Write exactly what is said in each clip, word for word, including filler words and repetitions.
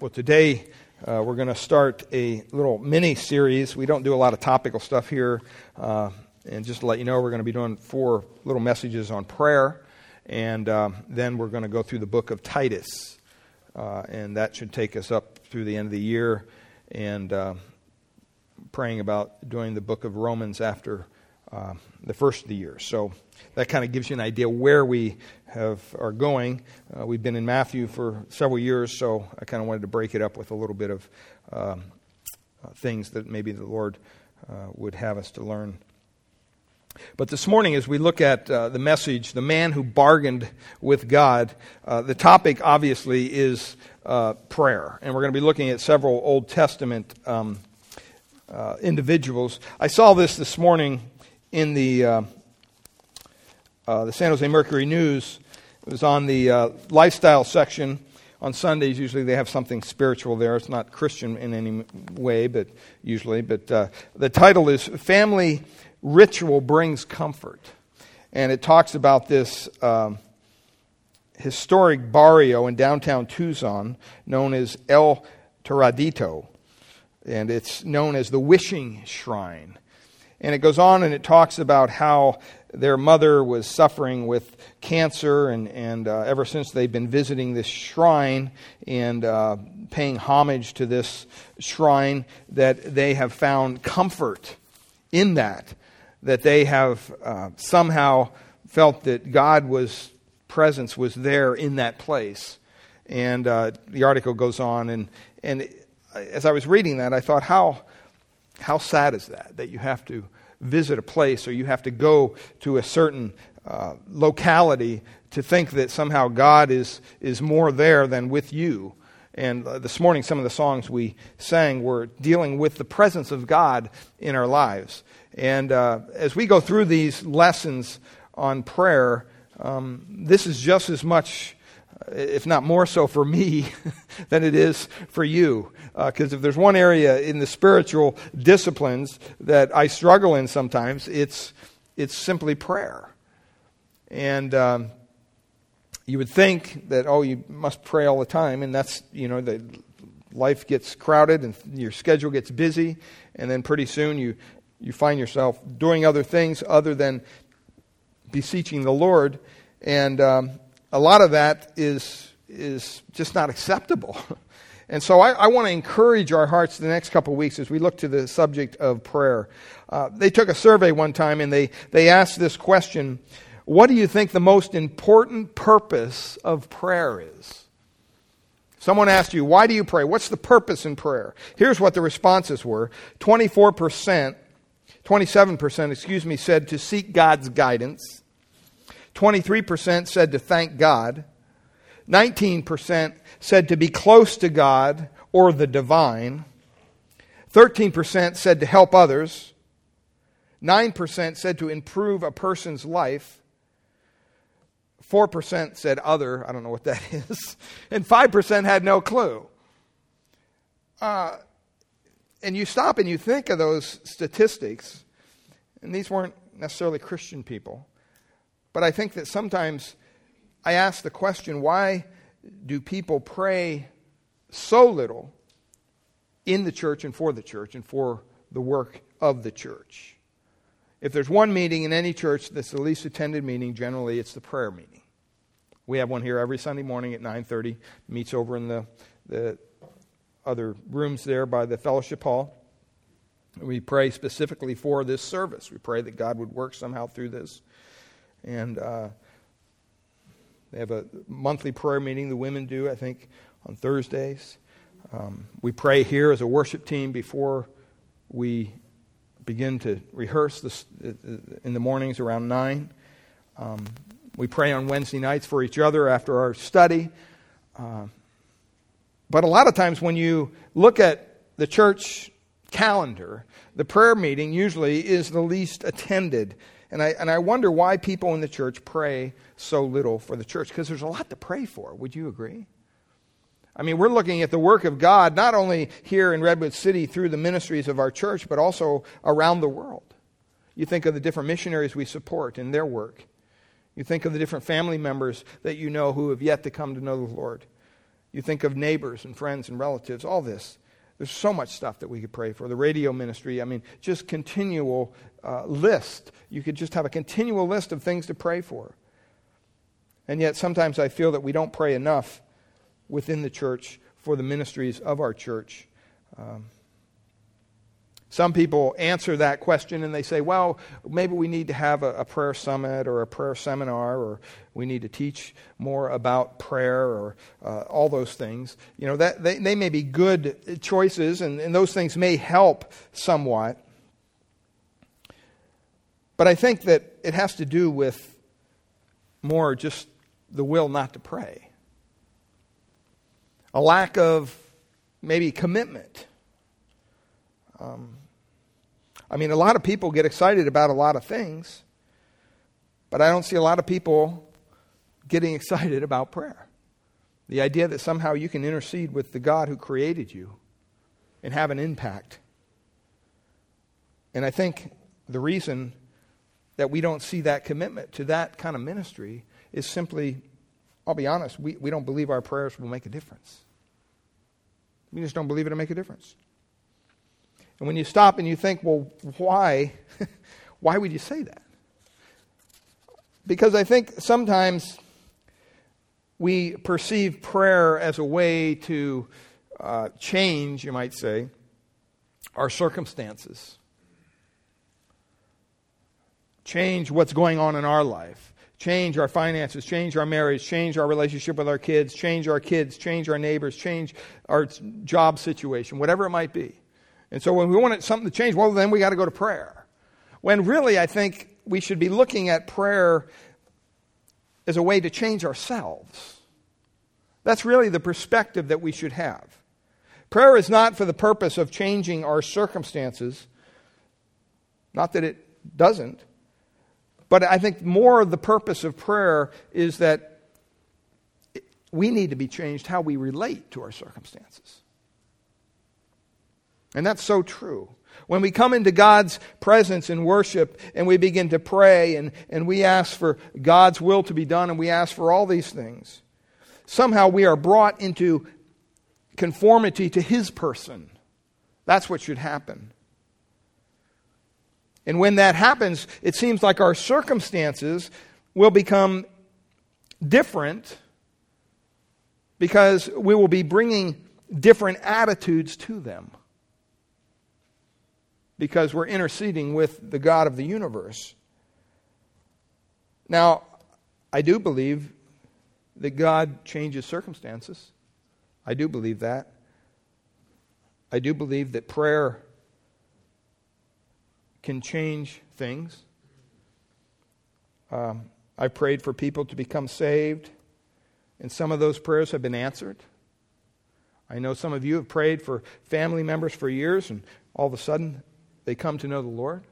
Well, today uh, we're going to start a little mini-series. We don't do a lot of topical stuff here. Uh, and just to let you know, we're going to be doing four little messages on prayer. And uh, then we're going to go through the book of Titus. Uh, and that should take us up through the end of the year. And uh, praying about doing the book of Romans after uh, the first of the year. So that kind of gives you an idea where we have are going. Uh, we've been in Matthew for several years, so I kind of wanted to break it up with a little bit of um, uh, things that maybe the Lord uh, would have us to learn. But this morning, as we look at uh, the message, the man who bargained with God, uh, the topic obviously is uh, prayer. And we're going to be looking at several Old Testament um, uh, individuals. I saw this this morning in the... Uh, Uh, the San Jose Mercury News. It was on the uh, lifestyle section on Sundays. Usually they have something spiritual there. It's not Christian in any way, but usually. But uh, the title is "Family Ritual Brings Comfort," and it talks about this um, historic barrio in downtown Tucson known as El Toradito, and it's known as the Wishing Shrine. And it goes on and it talks about how their mother was suffering with cancer, and, and uh, ever since they've been visiting this shrine and uh, paying homage to this shrine, that they have found comfort in that, that they have uh, somehow felt that God's presence was there in that place. And uh, the article goes on, and, and as I was reading that, I thought, how... How sad is that, that you have to visit a place or you have to go to a certain uh, locality to think that somehow God is is more there than with you. And uh, this morning, some of the songs we sang were dealing with the presence of God in our lives. And uh, as we go through these lessons on prayer, um, this is just as much, if not more so for me than it is for you. Because uh, if there's one area in the spiritual disciplines that I struggle in sometimes, it's it's simply prayer. And um, you would think that, oh, you must pray all the time, and that's, you know, the life gets crowded and your schedule gets busy, and then pretty soon you, you find yourself doing other things other than beseeching the Lord. And um A lot of that is is just not acceptable. And so I, I want to encourage our hearts the next couple of weeks as we look to the subject of prayer. Uh, they took a survey one time, and they, they asked this question: what do you think the most important purpose of prayer is? Someone asked you, why do you pray? What's the purpose in prayer? Here's what the responses were. twenty-four percent, twenty-seven percent, excuse me, said to seek God's guidance. twenty-three percent said to thank God. nineteen percent said to be close to God or the divine. thirteen percent said to help others. nine percent said to improve a person's life. four percent said other. I don't know what that is. And five percent had no clue. Uh, and you stop and you think of those statistics, and these weren't necessarily Christian people. But I think that sometimes I ask the question, why do people pray so little in the church and for the church and for the work of the church? If there's one meeting in any church that's the least attended meeting, generally it's the prayer meeting. We have one here every Sunday morning at nine thirty. Meets over in the, the other rooms there by the fellowship hall. We pray specifically for this service. We pray that God would work somehow through this. And uh, they have a monthly prayer meeting, the women do, I think, on Thursdays. Um, we pray here as a worship team before we begin to rehearse this, uh, in the mornings around nine. Um, we pray on Wednesday nights for each other after our study. Uh, but a lot of times when you look at the church calendar, the prayer meeting usually is the least attended. And I and I wonder why people in the church pray so little for the church, because there's a lot to pray for. Would you agree? I mean, we're looking at the work of God, not only here in Redwood City through the ministries of our church, but also around the world. You think of the different missionaries we support in their work. You think of the different family members that you know who have yet to come to know the Lord. You think of neighbors and friends and relatives, all this. There's so much stuff that we could pray for. The radio ministry, I mean, just continual uh, list. You could just have a continual list of things to pray for. And yet sometimes I feel that we don't pray enough within the church for the ministries of our church. Um, some people answer that question and they say, well, maybe we need to have a, a prayer summit or a prayer seminar, or we need to teach more about prayer, or uh, all those things. You know, that they, they may be good choices, and, and those things may help somewhat. But I think that it has to do with more just the will not to pray. A lack of maybe commitment. Um, I mean, a lot of people get excited about a lot of things, but I don't see a lot of people getting excited about prayer. The idea that somehow you can intercede with the God who created you and have an impact. And I think the reason that we don't see that commitment to that kind of ministry is simply, I'll be honest, we, we don't believe our prayers will make a difference. We just don't believe it'll make a difference. And when you stop and you think, well, why? Why would you say that? Because I think sometimes we perceive prayer as a way to uh, change, you might say, our circumstances. Change what's going on in our life. Change our finances, change our marriage, change our relationship with our kids, change our kids, change our neighbors, change our job situation, whatever it might be. And so when we want something to change, well, then we got to go to prayer. When really, I think we should be looking at prayer as a way to change ourselves. That's really the perspective that we should have. Prayer is not for the purpose of changing our circumstances. Not that it doesn't. But I think more of the purpose of prayer is that we need to be changed how we relate to our circumstances. And that's so true. When we come into God's presence in worship and we begin to pray and, and we ask for God's will to be done and we ask for all these things, somehow we are brought into conformity to His person. That's what should happen. And when that happens, it seems like our circumstances will become different because we will be bringing different attitudes to them. Because we're interceding with the God of the universe. Now, I do believe that God changes circumstances. I do believe that. I do believe that prayer can change things. Um, I prayed for people to become saved, and some of those prayers have been answered. I know some of you have prayed for family members for years, and all of a sudden they come to know the Lord.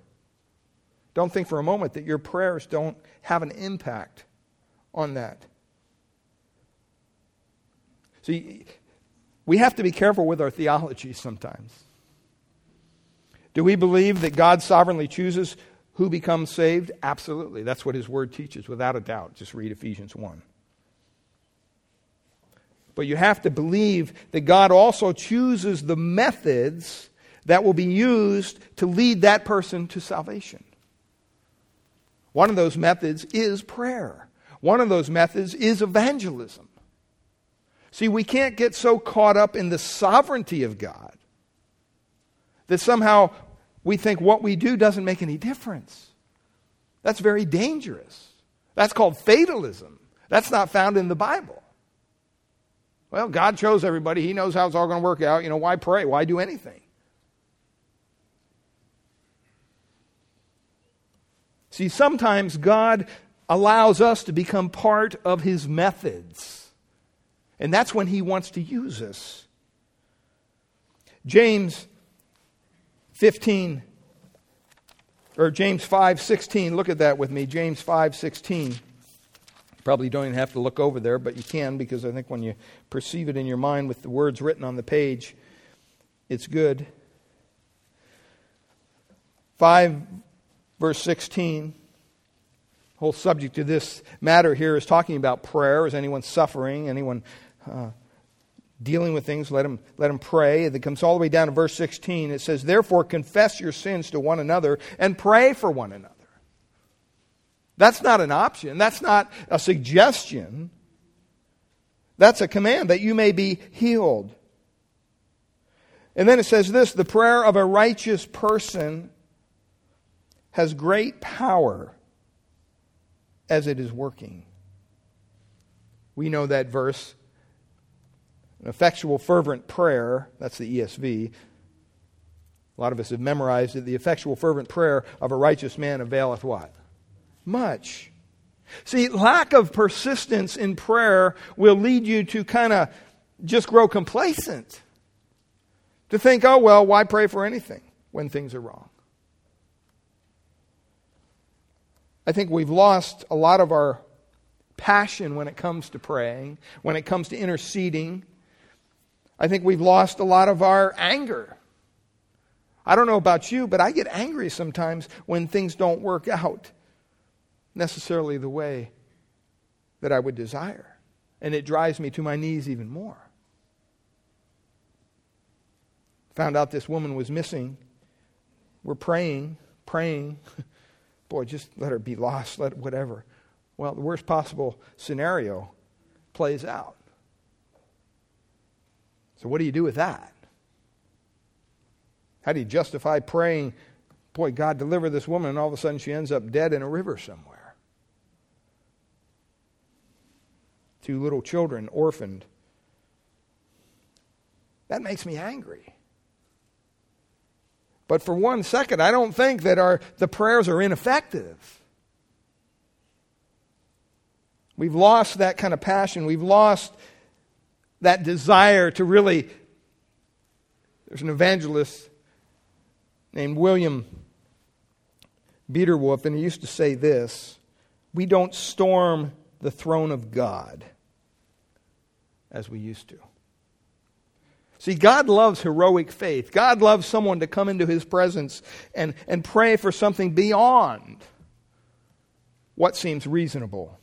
Don't think for a moment that your prayers don't have an impact on that. See, we have to be careful with our theology sometimes. Do we believe that God sovereignly chooses who becomes saved? Absolutely. That's what His Word teaches, without a doubt. Just read Ephesians one. But you have to believe that God also chooses the methods that will be used to lead that person to salvation. One of those methods is prayer. One of those methods is evangelism. See, we can't get so caught up in the sovereignty of God that somehow we think what we do doesn't make any difference. That's very dangerous. That's called fatalism. That's not found in the Bible. Well, God chose everybody. He knows how it's all going to work out. You know, why pray? Why do anything? See, sometimes God allows us to become part of His methods. And that's when He wants to use us. James fifteen, or James five sixteen. Look at that with me. James five sixteen. Probably don't even have to look over there, but you can, because I think when you perceive it in your mind with the words written on the page, it's good. Five verse sixteen. The whole subject of this matter here is talking about prayer. Is anyone suffering? Anyone uh, dealing with things, let him, let him pray. And it comes all the way down to verse sixteen. It says, therefore, confess your sins to one another and pray for one another. That's not an option. That's not a suggestion. That's a command, that you may be healed. And then it says this, the prayer of a righteous person has great power as it is working. We know that verse. An effectual, fervent prayer, that's the E S V. A lot of us have memorized it. The effectual, fervent prayer of a righteous man availeth what? Much. See, lack of persistence in prayer will lead you to kind of just grow complacent. To think, oh, well, why pray for anything when things are wrong? I think we've lost a lot of our passion when it comes to praying, when it comes to interceding. I think we've lost a lot of our anger. I don't know about you, but I get angry sometimes when things don't work out necessarily the way that I would desire. And it drives me to my knees even more. Found out this woman was missing. We're praying, praying. Boy, just let her be lost, let whatever. Well, the worst possible scenario plays out. So what do you do with that? How do you justify praying, boy, God, deliver this woman, and all of a sudden she ends up dead in a river somewhere? Two little children orphaned. That makes me angry. But for one second, I don't think that our the prayers are ineffective. We've lost that kind of passion. We've lost that desire to really... There's an evangelist named William Beterwolf, and he used to say this, we don't storm the throne of God as we used to. See, God loves heroic faith. God loves someone to come into his presence and, and pray for something beyond what seems reasonable.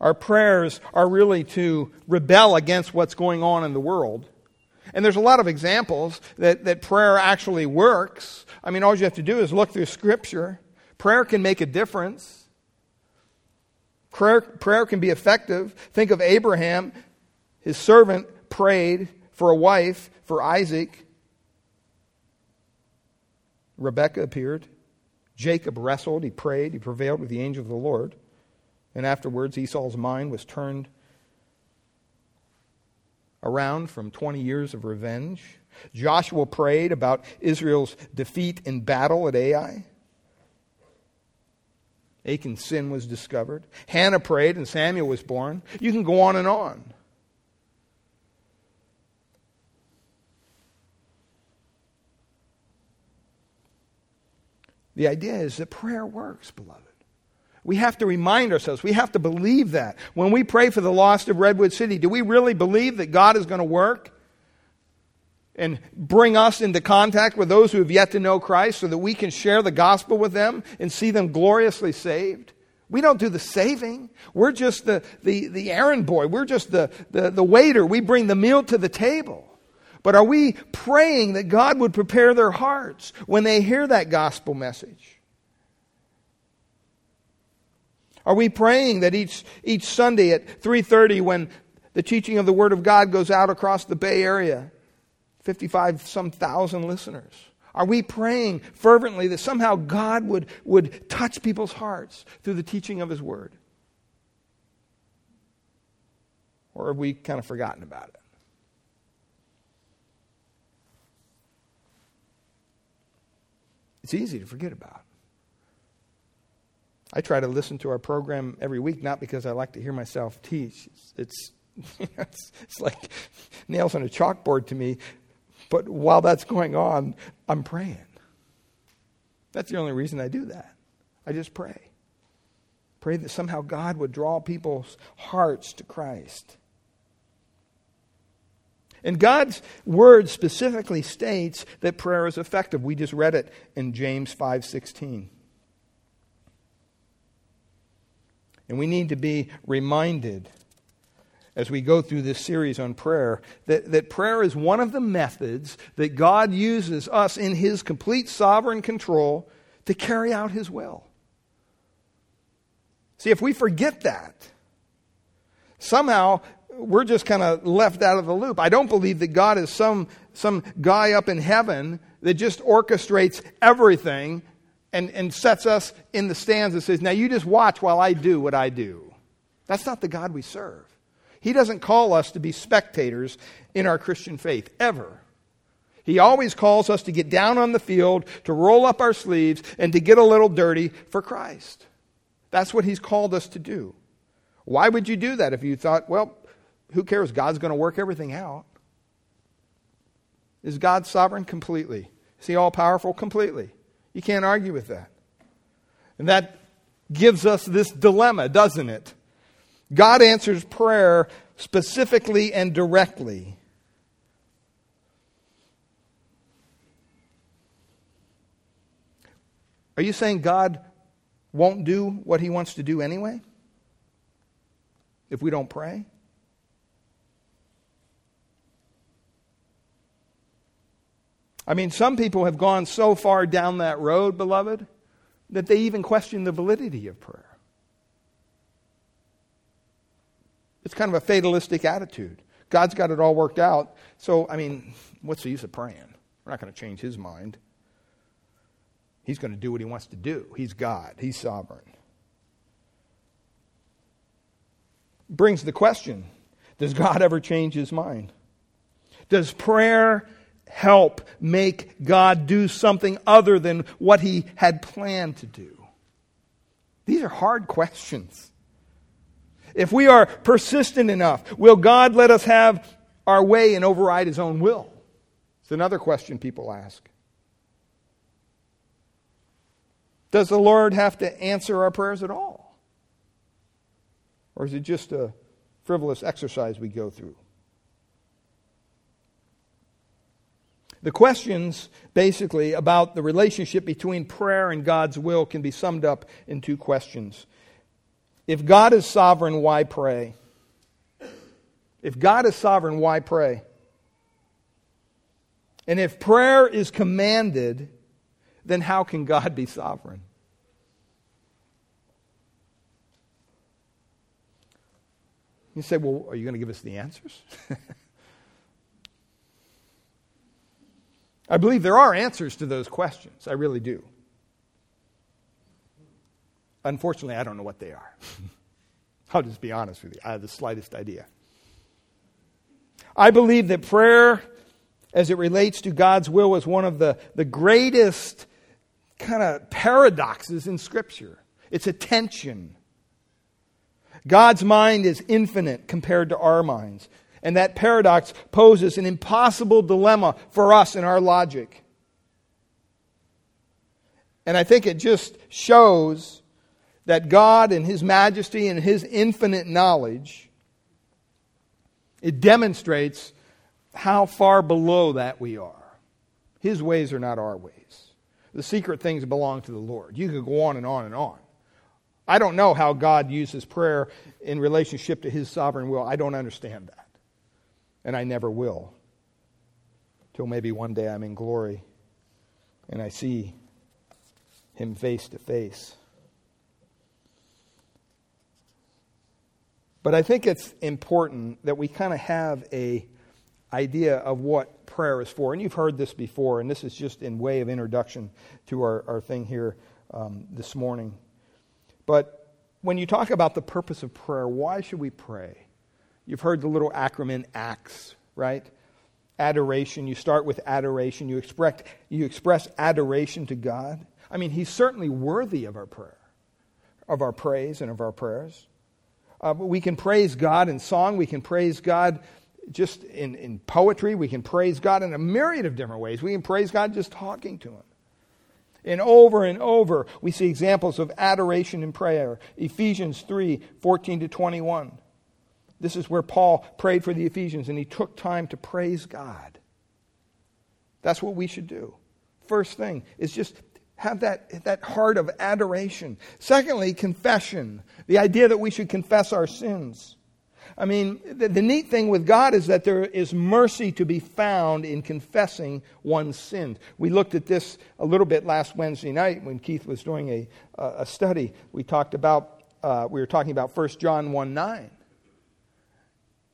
Our prayers are really to rebel against what's going on in the world. And there's a lot of examples that, that prayer actually works. I mean, all you have to do is look through Scripture. Prayer can make a difference. Prayer, prayer can be effective. Think of Abraham. His servant prayed for a wife for Isaac. Rebekah appeared. Jacob wrestled. He prayed. He prevailed with the angel of the Lord. And afterwards, Esau's mind was turned around from twenty years of revenge. Joshua prayed about Israel's defeat in battle at Ai. Achan's sin was discovered. Hannah prayed and Samuel was born. You can go on and on. The idea is that prayer works, beloved. We have to remind ourselves. We have to believe that. When we pray for the lost of Redwood City, do we really believe that God is going to work and bring us into contact with those who have yet to know Christ so that we can share the gospel with them and see them gloriously saved? We don't do the saving. We're just the, the, the errand boy. We're just the, the, the waiter. We bring the meal to the table. But are we praying that God would prepare their hearts when they hear that gospel message? Are we praying that each each Sunday at three thirty, when the teaching of the Word of God goes out across the Bay Area, fifty-five some thousand listeners, are we praying fervently that somehow God would, would touch people's hearts through the teaching of His Word? Or have we kind of forgotten about it? It's easy to forget about. I try to listen to our program every week, not because I like to hear myself teach. It's, it's, it's like nails on a chalkboard to me. But while that's going on, I'm praying. That's the only reason I do that. I just pray. Pray that somehow God would draw people's hearts to Christ. And God's Word specifically states that prayer is effective. We just read it in James five sixteen. And we need to be reminded as we go through this series on prayer, that, that prayer is one of the methods that God uses us in his complete sovereign control to carry out his will. See, if we forget that, somehow we're just kind of left out of the loop. I don't believe that God is some, some guy up in heaven that just orchestrates everything and, and sets us in the stands and says, now you just watch while I do what I do. That's not the God we serve. He doesn't call us to be spectators in our Christian faith, ever. He always calls us to get down on the field, to roll up our sleeves, and to get a little dirty for Christ. That's what he's called us to do. Why would you do that if you thought, well, who cares? God's going to work everything out. Is God sovereign? Completely. Is he all-powerful? Completely. You can't argue with that. And that gives us this dilemma, doesn't it? God answers prayer specifically and directly. Are you saying God won't do what he wants to do anyway if we don't pray? I mean, some people have gone so far down that road, beloved, that they even question the validity of prayer. It's kind of a fatalistic attitude. God's got it all worked out. So, I mean, what's the use of praying? We're not going to change his mind. He's going to do what he wants to do. He's God. He's sovereign. Brings the question, does God ever change his mind? Does prayer help make God do something other than what he had planned to do? These are hard questions. If we are persistent enough, will God let us have our way and override his own will? It's another question people ask. Does the Lord have to answer our prayers at all? Or is it just a frivolous exercise we go through? The questions, basically, about the relationship between prayer and God's will can be summed up in two questions. If God is sovereign, why pray? If God is sovereign, why pray? And if prayer is commanded, then how can God be sovereign? You say, well, are you going to give us the answers? I believe there are answers to those questions. I really do. Unfortunately, I don't know what they are. I'll just be honest with you. I have the slightest idea. I believe that prayer, as it relates to God's will, is one of the, the greatest kind of paradoxes in Scripture. It's a tension. God's mind is infinite compared to our minds. And that paradox poses an impossible dilemma for us in our logic. And I think it just shows that God in his majesty and his infinite knowledge, it demonstrates how far below that we are. His ways are not our ways. The secret things belong to the Lord. You could go on and on and on. I don't know how God uses prayer in relationship to his sovereign will. I don't understand that. And I never will. Till maybe one day I'm in glory and I see him face to face. But I think it's important that we kind of have a idea of what prayer is for. And you've heard this before, and this is just in way of introduction to our, our thing here um, this morning. But when you talk about the purpose of prayer, why should we pray? You've heard the little acronym ACTS, right? Adoration. You start with adoration. You express, you express adoration to God. I mean, he's certainly worthy of our prayer, of our praise and of our prayers. Uh, we can praise God in song. We can praise God just in, in poetry. We can praise God in a myriad of different ways. We can praise God just talking to him. And over and over, we see examples of adoration in prayer. Ephesians three, fourteen to twenty-one. This is where Paul prayed for the Ephesians, and he took time to praise God. That's what we should do. First thing is just have that, that heart of adoration. Secondly, confession. The idea that we should confess our sins. I mean, the, the neat thing with God is that there is mercy to be found in confessing one's sin. We looked at this a little bit last Wednesday night when Keith was doing a a study. We talked about uh, we were talking about First John one nine.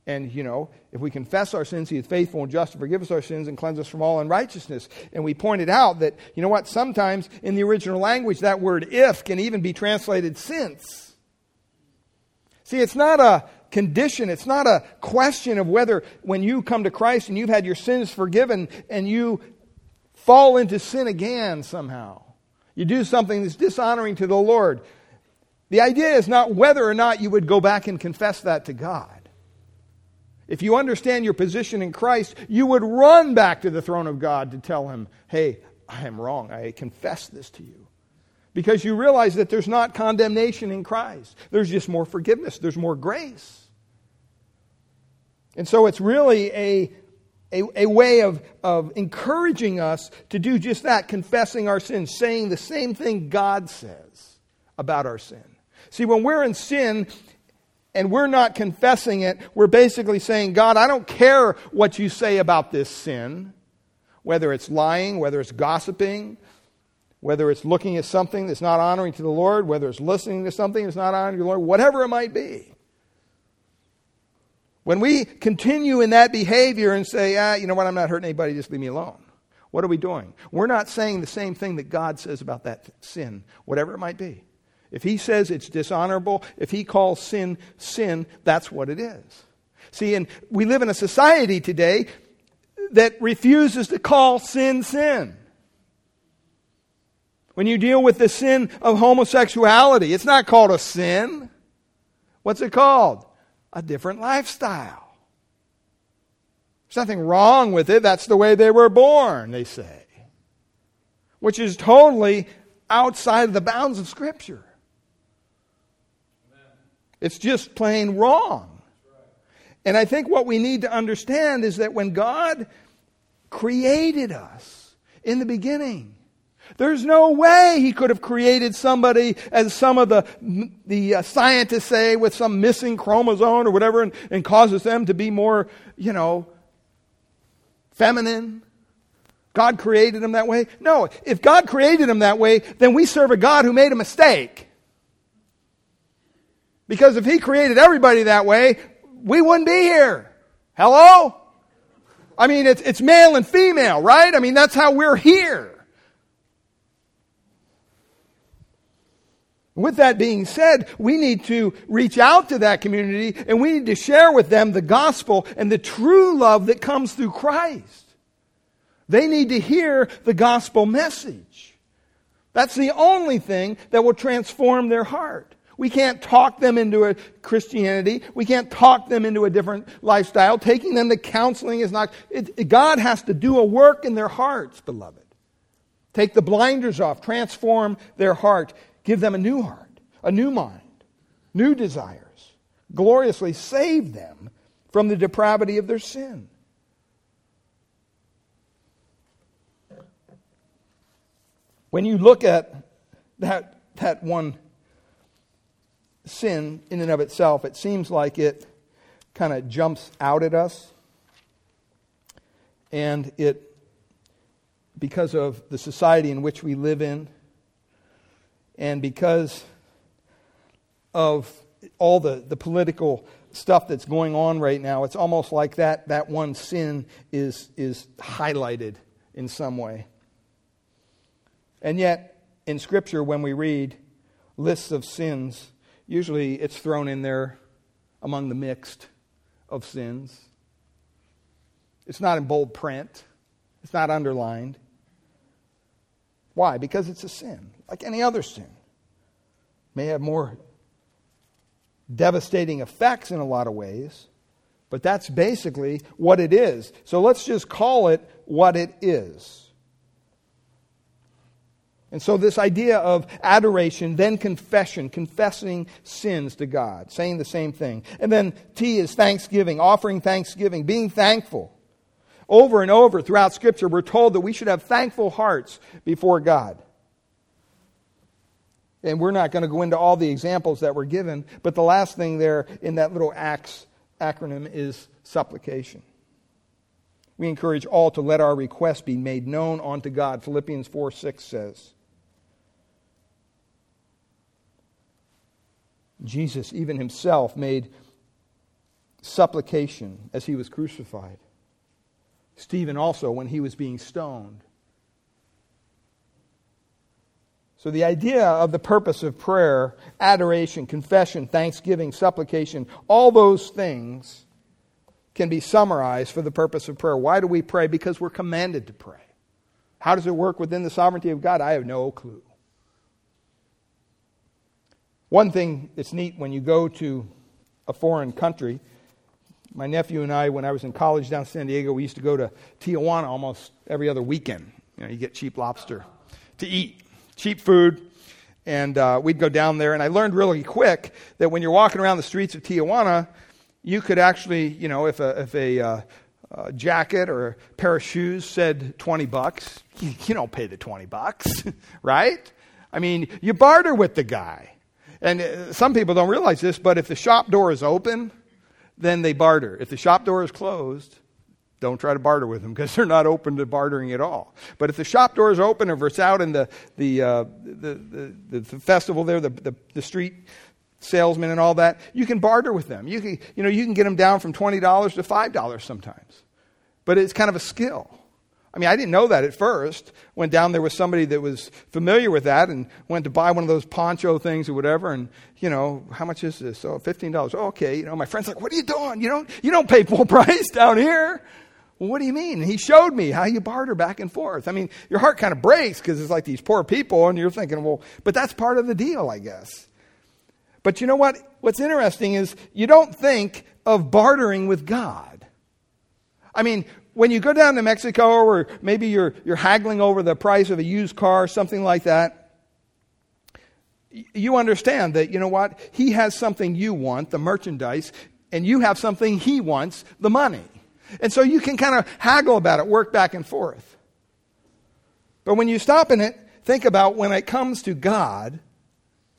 And, you know, if we confess our sins, He is faithful and just to forgive us our sins and cleanse us from all unrighteousness. And we pointed out that, you know what, sometimes in the original language, that word if can even be translated since. See, it's not a condition. It's not a question of whether when you come to Christ and you've had your sins forgiven and you fall into sin again somehow. You do something that's dishonoring to the Lord. The idea is not whether or not you would go back and confess that to God. If you understand your position in Christ, you would run back to the throne of God to tell Him, hey, I am wrong. I confess this to you. Because you realize that there's not condemnation in Christ. There's just more forgiveness. There's more grace. And so it's really a, a, a way of, of encouraging us to do just that, confessing our sins, saying the same thing God says about our sin. See, when we're in sin, and we're not confessing it, we're basically saying, God, I don't care what you say about this sin, whether it's lying, whether it's gossiping, whether it's looking at something that's not honoring to the Lord, whether it's listening to something that's not honoring to the Lord, whatever it might be. When we continue in that behavior and say, ah, you know what, I'm not hurting anybody, just leave me alone. What are we doing? We're not saying the same thing that God says about that sin, whatever it might be. If He says it's dishonorable, if He calls sin, sin, that's what it is. See, and we live in a society today that refuses to call sin, sin. When you deal with the sin of homosexuality, it's not called a sin. What's it called? A different lifestyle. There's nothing wrong with it. That's the way they were born, they say. Which is totally outside of the bounds of Scripture. It's just plain wrong. And I think what we need to understand is that when God created us in the beginning, there's no way He could have created somebody, as some of the the uh, scientists say, with some missing chromosome or whatever, and, and causes them to be more, you know, feminine. God created them that way? No, if God created them that way, then we serve a God who made a mistake. Because if He created everybody that way, we wouldn't be here. Hello? I mean, it's, it's male and female, right? I mean, that's how we're here. With that being said, we need to reach out to that community and we need to share with them the gospel and the true love that comes through Christ. They need to hear the gospel message. That's the only thing that will transform their heart. We can't talk them into a Christianity. We can't talk them into a different lifestyle. Taking them to counseling is not... It, it, God has to do a work in their hearts, beloved. Take the blinders off. Transform their heart. Give them a new heart, a new mind, new desires. Gloriously save them from the depravity of their sin. When you look at that, that one sin in and of itself, it seems like it kind of jumps out at us. And it, because of the society in which we live in, and because of all the, the political stuff that's going on right now, it's almost like that, that one sin is, is highlighted in some way. And yet, in Scripture, when we read lists of sins, usually it's thrown in there among the mixed of sins. It's not in bold print. It's not underlined. Why? Because it's a sin, like any other sin. It may have more devastating effects in a lot of ways, but that's basically what it is. So let's just call it what it is. And so this idea of adoration, then confession, confessing sins to God, saying the same thing. And then T is thanksgiving, offering thanksgiving, being thankful. Over and over throughout Scripture, we're told that we should have thankful hearts before God. And we're not going to go into all the examples that were given, but the last thing there in that little Acts acronym is supplication. We encourage all to let our requests be made known unto God, Philippians four six says. Jesus even himself made supplication as he was crucified. Stephen also when he was being stoned. So the idea of the purpose of prayer, adoration, confession, thanksgiving, supplication, all those things can be summarized for the purpose of prayer. Why do we pray? Because we're commanded to pray. How does it work within the sovereignty of God? I have no clue. One thing that's neat when you go to a foreign country, my nephew and I, when I was in college down in San Diego, we used to go to Tijuana almost every other weekend. You know, you get cheap lobster to eat. Cheap food, and uh, we'd go down there. And I learned really quick that when you're walking around the streets of Tijuana, you could actually, you know, if a, if a uh, uh, jacket or a pair of shoes said twenty bucks, you, you don't pay the twenty bucks, right? I mean, you barter with the guy. And uh, some people don't realize this, but if the shop door is open, then they barter. If the shop door is closed, don't try to barter with them because they're not open to bartering at all. But if the shop door is open or if it's out in the the uh, the, the, the festival there, the, the the street salesman and all that, you can barter with them. You can you know you can get them down from twenty dollars to five dollars sometimes. But it's kind of a skill. I mean, I didn't know that at first. Went down there with somebody that was familiar with that and went to buy one of those poncho things or whatever. And you know, how much is this? Oh, fifteen dollars. Oh, okay. You know, my friend's like, "What are you doing? You don't you don't pay full price down here." What do you mean? He showed me how you barter back and forth. I mean, your heart kind of breaks because it's like these poor people and you're thinking, well, but that's part of the deal, I guess. But you know what? What's interesting is you don't think of bartering with God. I mean, when you go down to Mexico or maybe you're you're haggling over the price of a used car or something like that, you understand that, you know what? He has something you want, the merchandise, and you have something he wants, the money. And so you can kind of haggle about it, work back and forth. But when you stop in it, think about when it comes to God,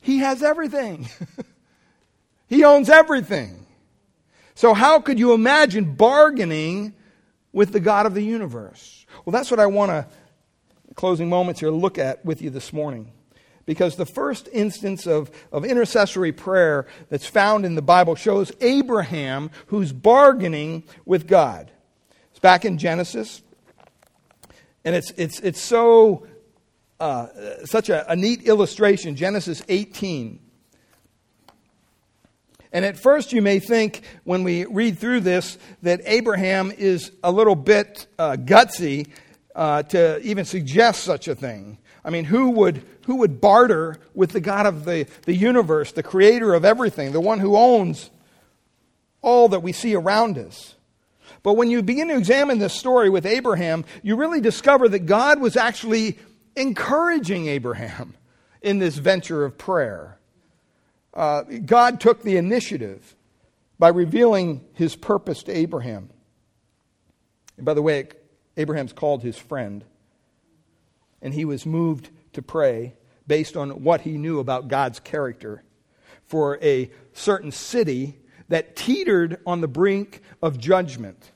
he has everything. He owns everything. So how could you imagine bargaining with the God of the universe? Well, that's what I want to, closing moments here, look at with you this morning. Because the first instance of, of intercessory prayer that's found in the Bible shows Abraham who's bargaining with God. It's back in Genesis. And it's it's it's so uh, such a, a neat illustration, Genesis eighteen. And at first you may think when we read through this that Abraham is a little bit uh, gutsy uh, to even suggest such a thing. I mean, who would who would barter with the God of the, the universe, the creator of everything, the one who owns all that we see around us? But when you begin to examine this story with Abraham, you really discover that God was actually encouraging Abraham in this venture of prayer. Uh, God took the initiative by revealing his purpose to Abraham. And by the way, Abraham's called his friend. And he was moved to pray based on what he knew about God's character for a certain city that teetered on the brink of judgment.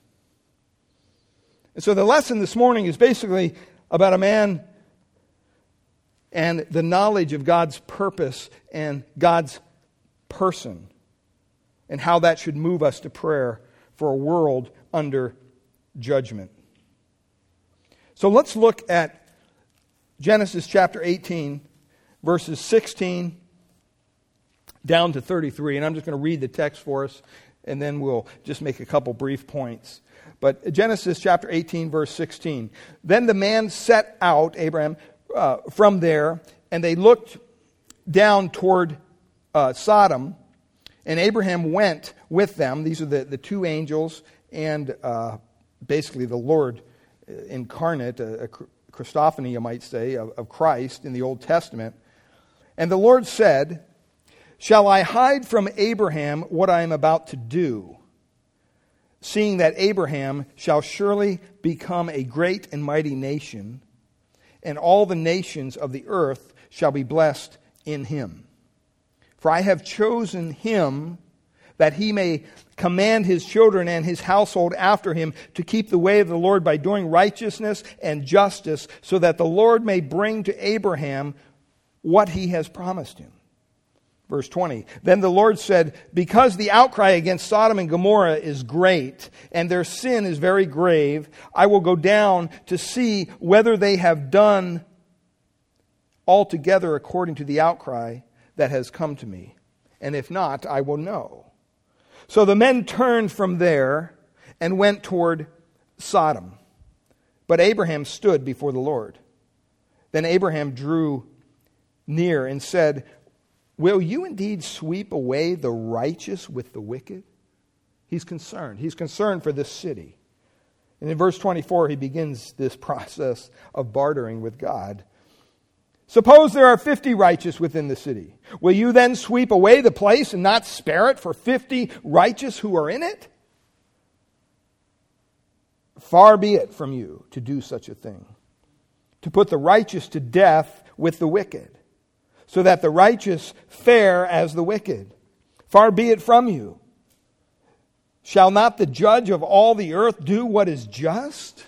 And so the lesson this morning is basically about a man and the knowledge of God's purpose and God's person and how that should move us to prayer for a world under judgment. So let's look at Genesis chapter eighteen, verses sixteen down to thirty-three. And I'm just going to read the text for us, and then we'll just make a couple brief points. But Genesis chapter eighteen, verse sixteen. Then the man set out, Abraham, uh, from there, and they looked down toward uh, Sodom. And Abraham went with them. These are the, the two angels and uh, basically the Lord incarnate, a, a Christophany, you might say, of, of Christ in the Old Testament. And the Lord said, "Shall I hide from Abraham what I am about to do, seeing that Abraham shall surely become a great and mighty nation, and all the nations of the earth shall be blessed in him? For I have chosen him that he may command his children and his household after him to keep the way of the Lord by doing righteousness and justice, so that the Lord may bring to Abraham what he has promised him. Verse twenty, then the Lord said, because the outcry against Sodom and Gomorrah is great, and their sin is very grave, I will go down to see whether they have done altogether according to the outcry that has come to me. And if not, I will know. So the men turned from there and went toward Sodom. But Abraham stood before the Lord. Then Abraham drew near and said, will you indeed sweep away the righteous with the wicked? He's concerned. He's concerned for this city. And in verse twenty-four, he begins this process of bartering with God. Suppose there are fifty righteous within the city. Will you then sweep away the place and not spare it for fifty righteous who are in it? Far be it from you to do such a thing, to put the righteous to death with the wicked, so that the righteous fare as the wicked. Far be it from you. Shall not the judge of all the earth do what is just?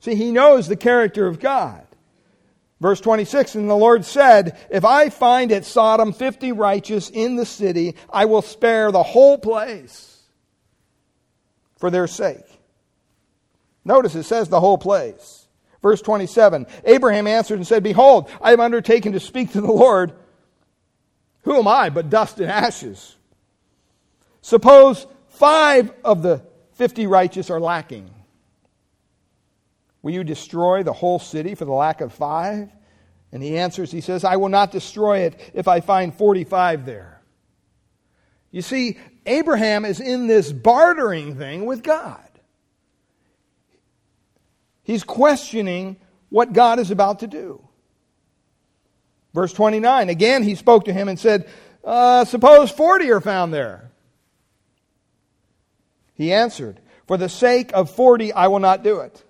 See, he knows the character of God. Verse twenty-six, and the Lord said, if I find at Sodom fifty righteous in the city, I will spare the whole place for their sake. Notice it says the whole place. Verse twenty-seven, Abraham answered and said, behold, I have undertaken to speak to the Lord. Who am I but dust and ashes? Suppose five of the fifty righteous are lacking. Will you destroy the whole city for the lack of five? And he answers, he says, I will not destroy it if I find forty-five there. You see, Abraham is in this bartering thing with God. He's questioning what God is about to do. Verse twenty-nine, again he spoke to him and said, uh, suppose forty are found there. He answered, for the sake of forty I will not do it.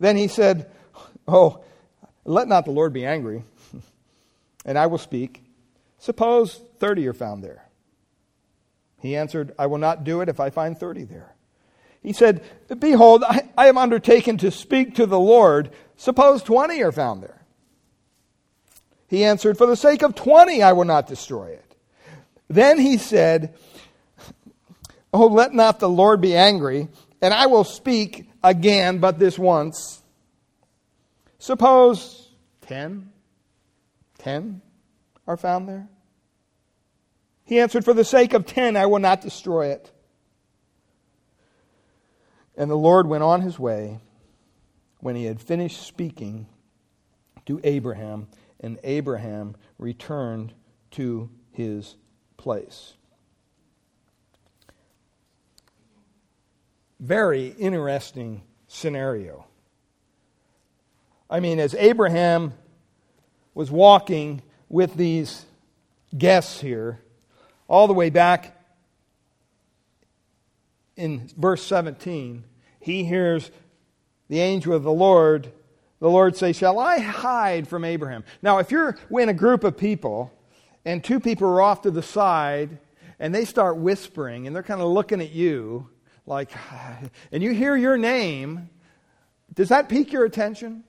Then he said, oh, let not the Lord be angry, and I will speak. Suppose thirty are found there. He answered, I will not do it if I find thirty there. He said, behold, I, I am undertaken to speak to the Lord. Suppose twenty are found there. He answered, for the sake of twenty I will not destroy it. Then he said, oh, let not the Lord be angry, and I will speak again but this once. Suppose ten, ten are found there. He answered, for the sake of ten I will not destroy it. And the Lord went on his way when he had finished speaking to Abraham, and Abraham returned to his place. Very interesting scenario. I mean, as Abraham was walking with these guests here, all the way back in verse seventeen, he hears the angel of the Lord, the Lord say, shall I hide from Abraham? Now, if you're in a group of people and two people are off to the side and they start whispering and they're kind of looking at you like, and you hear your name, does that pique your attention?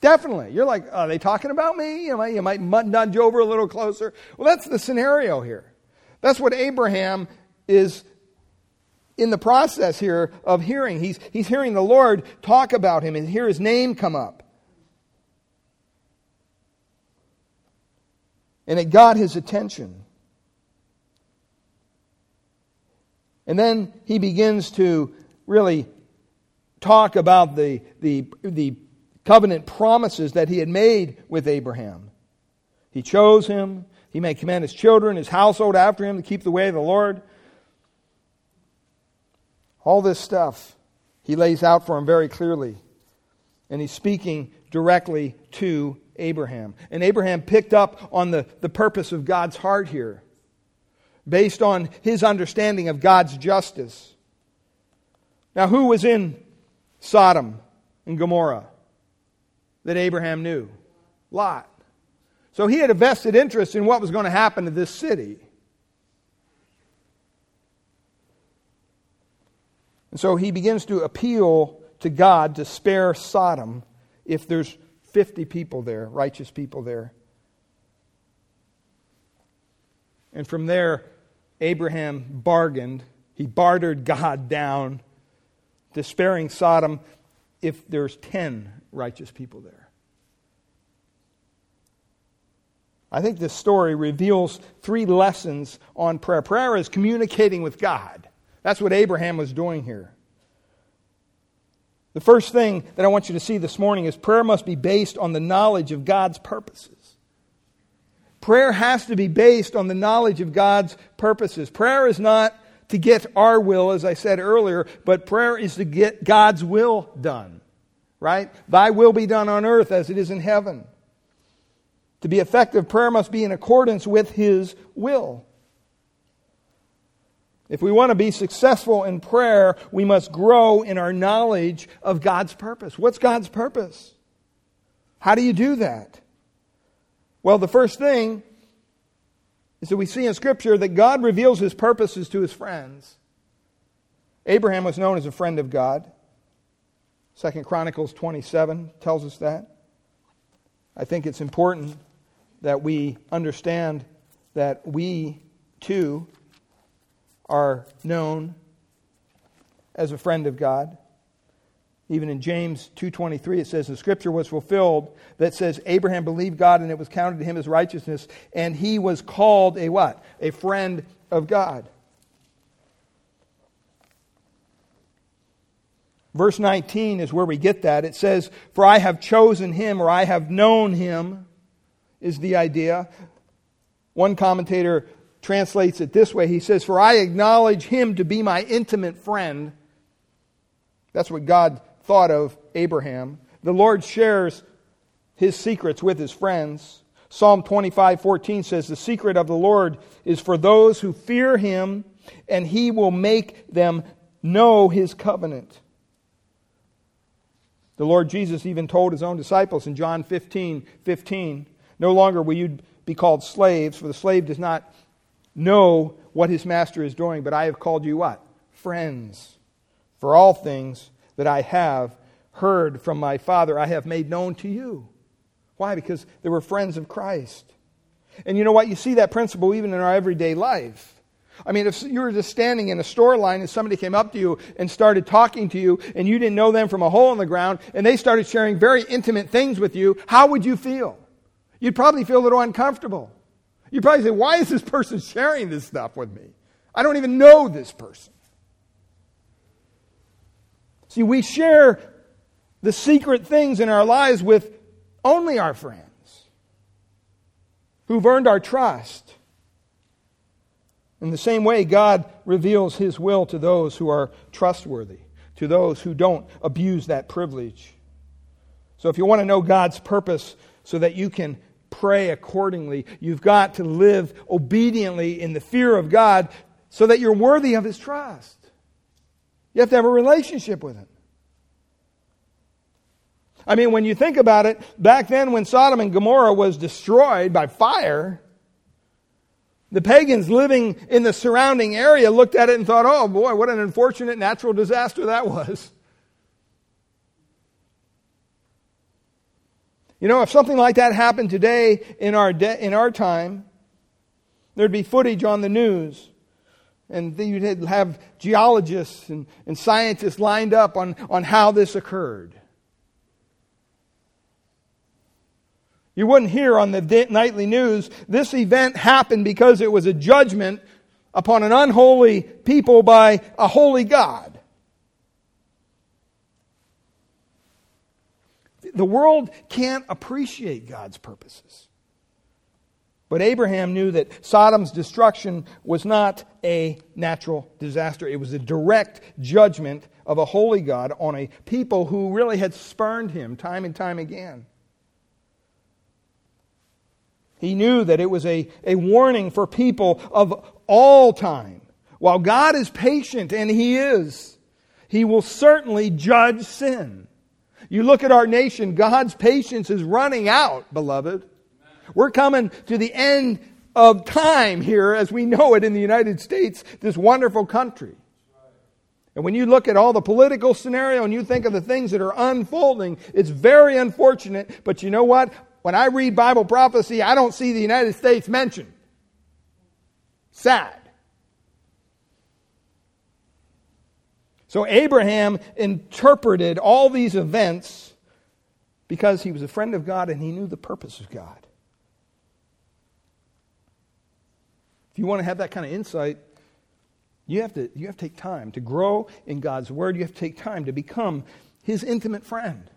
Definitely. You're like, are they talking about me? You might, you might nudge over a little closer. Well, that's the scenario here. That's what Abraham is in the process here of hearing. He's, he's hearing the Lord talk about him and hear his name come up. And it got his attention. And then he begins to really talk about the, the, the covenant promises that he had made with Abraham. He chose him. He may command his children, his household after him to keep the way of the Lord. All this stuff he lays out for him very clearly. And he's speaking directly to Abraham. And Abraham picked up on the, the purpose of God's heart here, based on his understanding of God's justice. Now, who was in Sodom and Gomorrah that Abraham knew? Lot. So he had a vested interest in what was going to happen to this city. And so he begins to appeal to God to spare Sodom if there's fifty people there, righteous people there. And from there, Abraham bargained. He bartered God down to sparing Sodom if there's ten righteous people there. I think this story reveals three lessons on prayer. Prayer is communicating with God. That's what Abraham was doing here. The first thing that I want you to see this morning is prayer must be based on the knowledge of God's purposes. Prayer has to be based on the knowledge of God's purposes. Prayer is not to get our will, as I said earlier, but prayer is to get God's will done, right? Thy will be done on earth as it is in heaven. To be effective, prayer must be in accordance with His will. If we want to be successful in prayer, we must grow in our knowledge of God's purpose. What's God's purpose? How do you do that? Well, the first thing is that we see in Scripture that God reveals His purposes to His friends. Abraham was known as a friend of God. Second Chronicles twenty-seven tells us that. I think it's important that we understand that we, too, are known as a friend of God. Even in James two twenty-three, it says, the Scripture was fulfilled that says, Abraham believed God and it was counted to him as righteousness, and he was called a what? A friend of God. Verse nineteen is where we get that. It says, for I have chosen him, or I have known him, is the idea. One commentator translates it this way. He says, for I acknowledge him to be my intimate friend. That's what God thought of Abraham. The Lord shares His secrets with His friends. Psalm twenty-five fourteen says, the secret of the Lord is for those who fear Him, and He will make them know His covenant. The Lord Jesus even told His own disciples in John fifteen fifteen, no longer will you be called slaves, for the slave does not know what his master is doing, but I have called you what? Friends. For all things that I have heard from my Father, I have made known to you. Why? Because they were friends of Christ. And you know what? You see that principle even in our everyday life. I mean, if you were just standing in a store line and somebody came up to you and started talking to you and you didn't know them from a hole in the ground and they started sharing very intimate things with you, how would you feel? You'd probably feel a little uncomfortable. You'd probably say, why is this person sharing this stuff with me? I don't even know this person. See, we share the secret things in our lives with only our friends who've earned our trust. In the same way, God reveals His will to those who are trustworthy, to those who don't abuse that privilege. So if you want to know God's purpose so that you can pray accordingly, you've got to live obediently in the fear of God so that you're worthy of His trust. You have to have a relationship with Him. I mean, when you think about it, back then when Sodom and Gomorrah was destroyed by fire, the pagans living in the surrounding area looked at it and thought, oh boy, what an unfortunate natural disaster that was. You know, if something like that happened today in our de- in our time, there'd be footage on the news. And then you'd have geologists and, and scientists lined up on, on how this occurred. You wouldn't hear on the nightly news, this event happened because it was a judgment upon an unholy people by a holy God. The world can't appreciate God's purposes. But Abraham knew that Sodom's destruction was not a natural disaster. It was a direct judgment of a holy God on a people who really had spurned Him time and time again. He knew that it was a, a warning for people of all time. While God is patient, and He is, He will certainly judge sin. You look at our nation, God's patience is running out, beloved. We're coming to the end of time here as we know it in the United States, this wonderful country. And when you look at all the political scenario and you think of the things that are unfolding, it's very unfortunate. But you know what? When I read Bible prophecy, I don't see the United States mentioned. Sad. So Abraham interpreted all these events because he was a friend of God and he knew the purpose of God. If you want to have that kind of insight, you have to, you have to take time to grow in God's Word. You have to take time to become His intimate friend.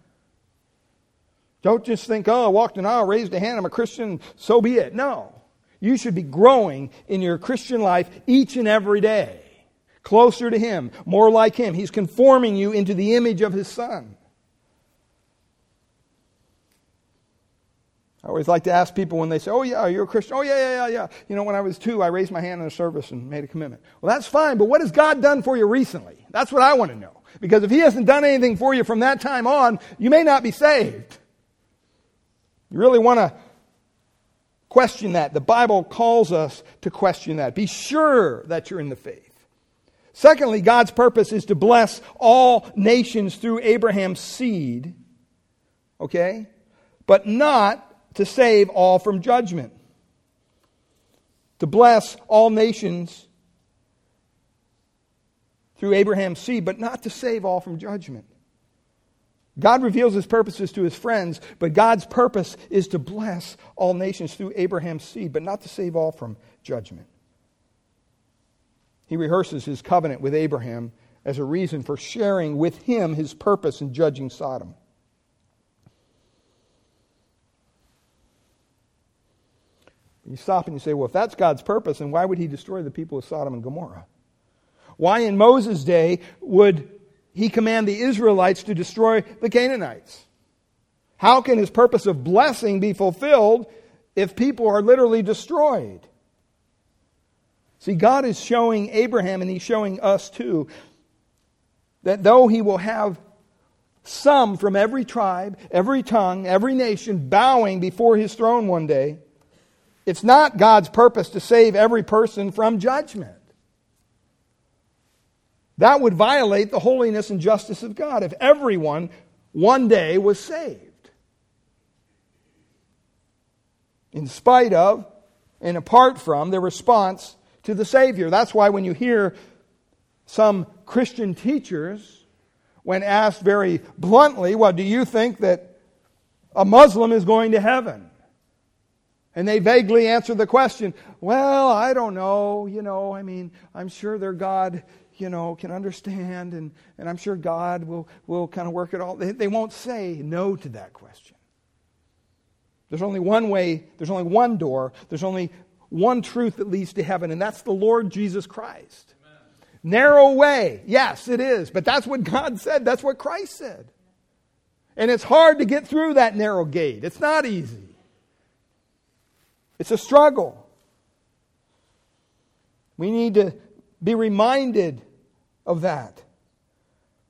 Don't just think, oh, I walked an aisle, raised a hand, I'm a Christian, so be it. No. You should be growing in your Christian life each and every day. Closer to Him, more like Him. He's conforming you into the image of His Son. I always like to ask people when they say, oh, yeah, you're a Christian. Oh, yeah, yeah, yeah, yeah. You know, when I was two, I raised my hand in a service and made a commitment. Well, that's fine, but what has God done for you recently? That's what I want to know. Because if He hasn't done anything for you from that time on, you may not be saved. You really want to question that. The Bible calls us to question that. Be sure that you're in the faith. Secondly, God's purpose is to bless all nations through Abraham's seed. Okay? But not to save all from judgment. To bless all nations through Abraham's seed, but not to save all from judgment. God reveals His purposes to His friends, but God's purpose is to bless all nations through Abraham's seed, but not to save all from judgment. He rehearses His covenant with Abraham as a reason for sharing with him His purpose in judging Sodom. You stop and you say, well, if that's God's purpose, then why would He destroy the people of Sodom and Gomorrah? Why in Moses' day would He command the Israelites to destroy the Canaanites? How can His purpose of blessing be fulfilled if people are literally destroyed? See, God is showing Abraham, and He's showing us too, that though He will have some from every tribe, every tongue, every nation bowing before His throne one day, it's not God's purpose to save every person from judgment. That would violate the holiness and justice of God if everyone one day was saved. In spite of and apart from their response to the Savior. That's why when you hear some Christian teachers, when asked very bluntly, well, do you think that a Muslim is going to heaven? And they vaguely answer the question, well, I don't know, you know, I mean, I'm sure their God, you know, can understand, and, and I'm sure God will, will kind of work it all. They, they won't say no to that question. There's only one way, there's only one door, there's only one truth that leads to heaven, and that's the Lord Jesus Christ. Amen. Narrow way, yes, it is, but that's what God said, that's what Christ said. And it's hard to get through that narrow gate. It's not easy. It's a struggle. We need to be reminded of that.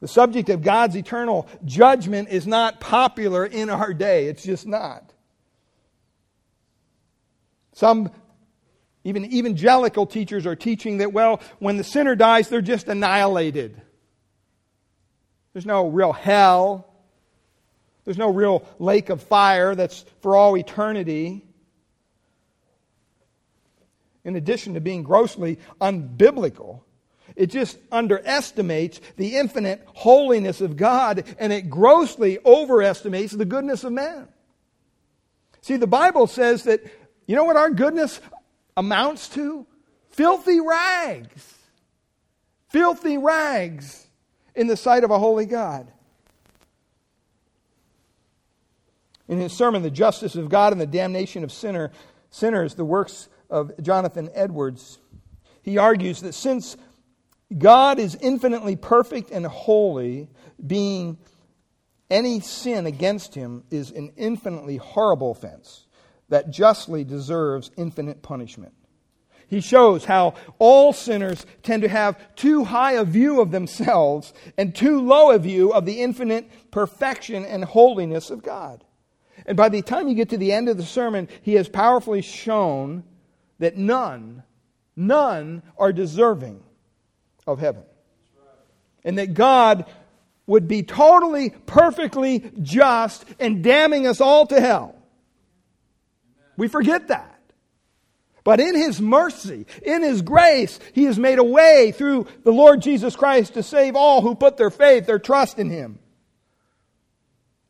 The subject of God's eternal judgment is not popular in our day. It's just not. Some even evangelical teachers are teaching that, well, when the sinner dies, they're just annihilated. There's no real hell. There's no real lake of fire that's for all eternity. In addition to being grossly unbiblical, it just underestimates the infinite holiness of God, and it grossly overestimates the goodness of man. See, the Bible says that, you know what our goodness amounts to? Filthy rags. Filthy rags in the sight of a holy God. In his sermon, The Justice of God and the Damnation of Sinner, Sinners, the works of Jonathan Edwards, he argues that since God is infinitely perfect and holy, being any sin against Him is an infinitely horrible offense that justly deserves infinite punishment. He shows how all sinners tend to have too high a view of themselves and too low a view of the infinite perfection and holiness of God. And by the time you get to the end of the sermon, he has powerfully shown that none, none are deserving of heaven. and that God would be totally, perfectly just and damning us all to hell. We forget that. But in His mercy, in His grace, He has made a way through the Lord Jesus Christ to save all who put their faith, their trust in Him.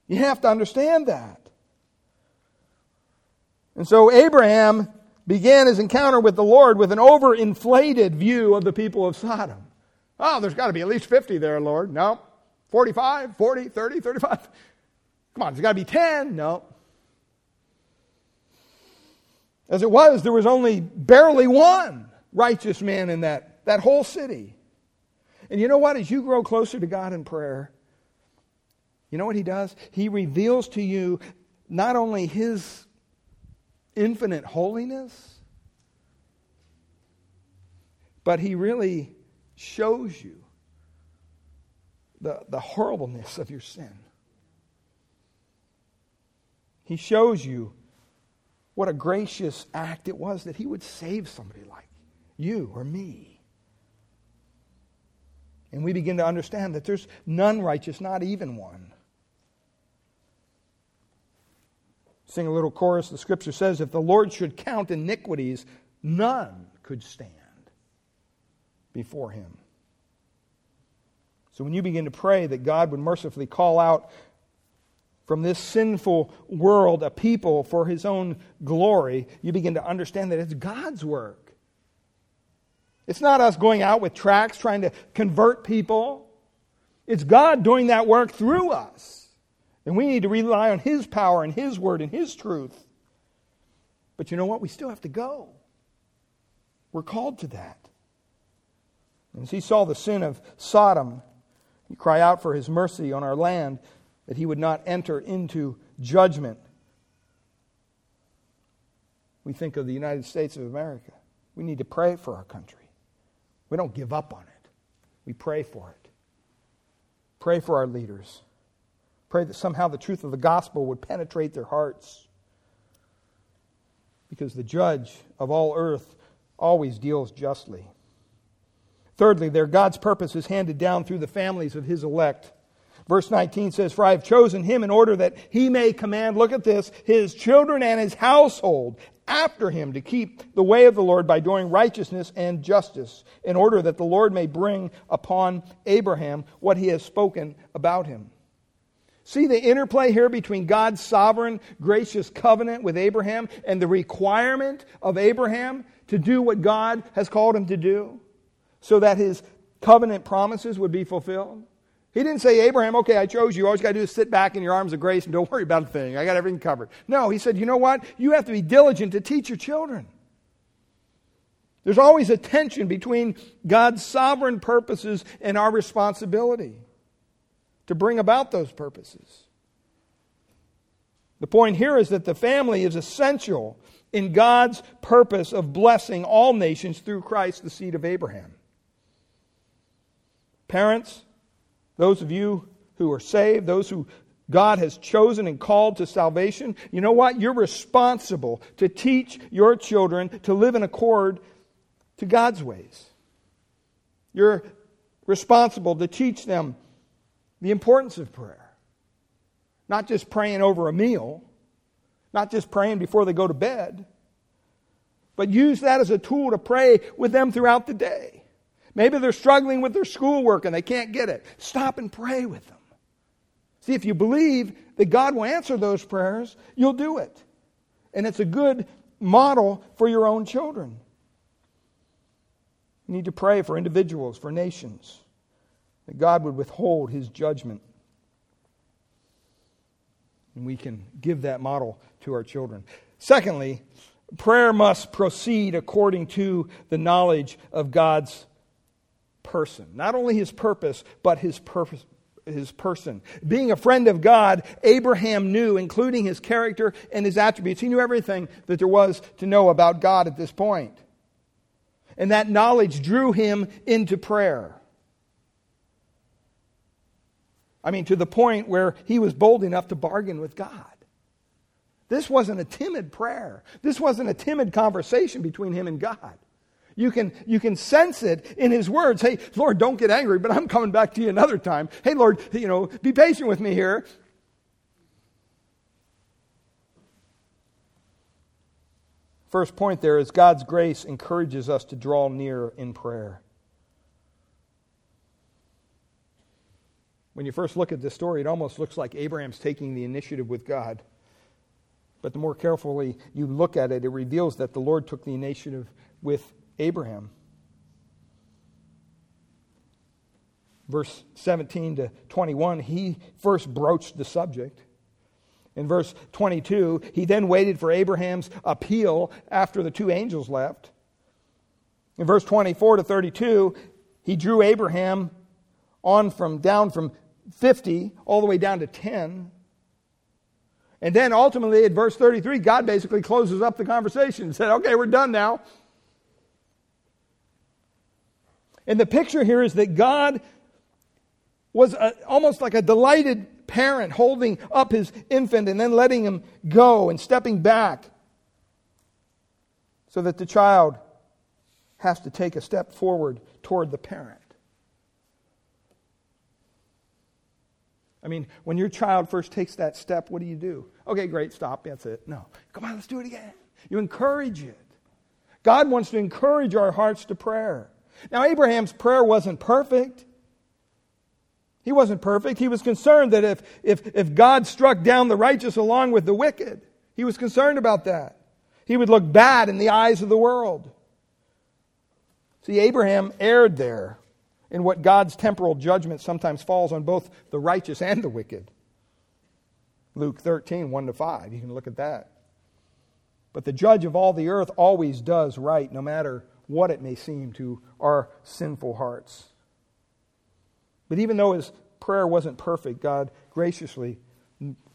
You have to understand that. And so Abraham began his encounter with the Lord with an overinflated view of the people of Sodom. Oh, there's got to be at least fifty there, Lord. No. forty-five, forty, thirty, thirty-five. Come on, there's got to be ten. No. As it was, there was only barely one righteous man in that, that whole city. And you know what? As you grow closer to God in prayer, you know what He does? He reveals to you not only His infinite holiness, but He really shows you the, the horribleness of your sin. He shows you what a gracious act it was that He would save somebody like you or me. And we begin to understand that there's none righteous, not even one. Sing a little chorus. The Scripture says, if the Lord should count iniquities, none could stand before Him. So when you begin to pray that God would mercifully call out from this sinful world a people for His own glory, you begin to understand that it's God's work. It's not us going out with tracts trying to convert people. It's God doing that work through us. And we need to rely on His power and His word and His truth. But you know what? We still have to go. We're called to that. And as He saw the sin of Sodom, He cried out for His mercy on our land, that He would not enter into judgment. We think of the United States of America. We need to pray for our country. We don't give up on it. We pray for it. Pray for our leaders. Pray that somehow the truth of the gospel would penetrate their hearts. Because the judge of all earth always deals justly. Thirdly, there God's purpose is handed down through the families of His elect. Verse nineteen says, for I have chosen him in order that he may command, look at this, his children and his household after him to keep the way of the Lord by doing righteousness and justice, in order that the Lord may bring upon Abraham what he has spoken about him. See the interplay here between God's sovereign, gracious covenant with Abraham and the requirement of Abraham to do what God has called him to do so that his covenant promises would be fulfilled. He didn't say, Abraham, okay, I chose you. All you got to do is sit back in your arms of grace and don't worry about a thing. I got everything covered. No, he said, you know what? You have to be diligent to teach your children. There's always a tension between God's sovereign purposes and our responsibility to bring about those purposes. The point here is that the family is essential in God's purpose of blessing all nations through Christ, the seed of Abraham. Parents, those of you who are saved, those who God has chosen and called to salvation, you know what? You're responsible to teach your children to live in accord to God's ways. You're responsible to teach them the importance of prayer. Not just praying over a meal, not just praying before they go to bed, but use that as a tool to pray with them throughout the day. Maybe they're struggling with their schoolwork and they can't get it. Stop and pray with them. See, if you believe that God will answer those prayers, you'll do it. And it's a good model for your own children. You need to pray for individuals, for nations, that God would withhold His judgment. And we can give that model to our children. Secondly, prayer must proceed according to the knowledge of God's person. Not only His purpose, but His purpose, His person. Being a friend of God, Abraham knew, including His character and His attributes. He knew everything that there was to know about God at this point. And that knowledge drew him into prayer. I mean, to the point where he was bold enough to bargain with God. This wasn't a timid prayer. This wasn't a timid conversation between him and God. You can, you can sense it in his words. Hey, Lord, don't get angry, but I'm coming back to you another time. Hey, Lord, you know, be patient with me here. First point there is God's grace encourages us to draw near in prayer. When you first look at this story, it almost looks like Abraham's taking the initiative with God. But the more carefully you look at it, it reveals that the Lord took the initiative with Abraham. Verse seventeen to twenty-one, he first broached the subject. In verse twenty-two, he then waited for Abraham's appeal after the two angels left. In verse twenty-four to thirty-two, he drew Abraham on from down from fifty all the way down to ten. And then ultimately at verse thirty-three, God basically closes up the conversation and said, okay, we're done now. And the picture here is that God was a, almost like a delighted parent holding up his infant and then letting him go and stepping back so that the child has to take a step forward toward the parent. I mean, when your child first takes that step, what do you do? Okay, great, stop, that's it. No, come on, let's do it again. You encourage it. God wants to encourage our hearts to prayer. Now, Abraham's prayer wasn't perfect. He wasn't perfect. He was concerned that if, if, if God struck down the righteous along with the wicked, he was concerned about that. He would look bad in the eyes of the world. See, Abraham erred there in what God's temporal judgment sometimes falls on both the righteous and the wicked. Luke thirteen, one to five, you can look at that. But the judge of all the earth always does right, no matter what it may seem to our sinful hearts. But even though his prayer wasn't perfect, God graciously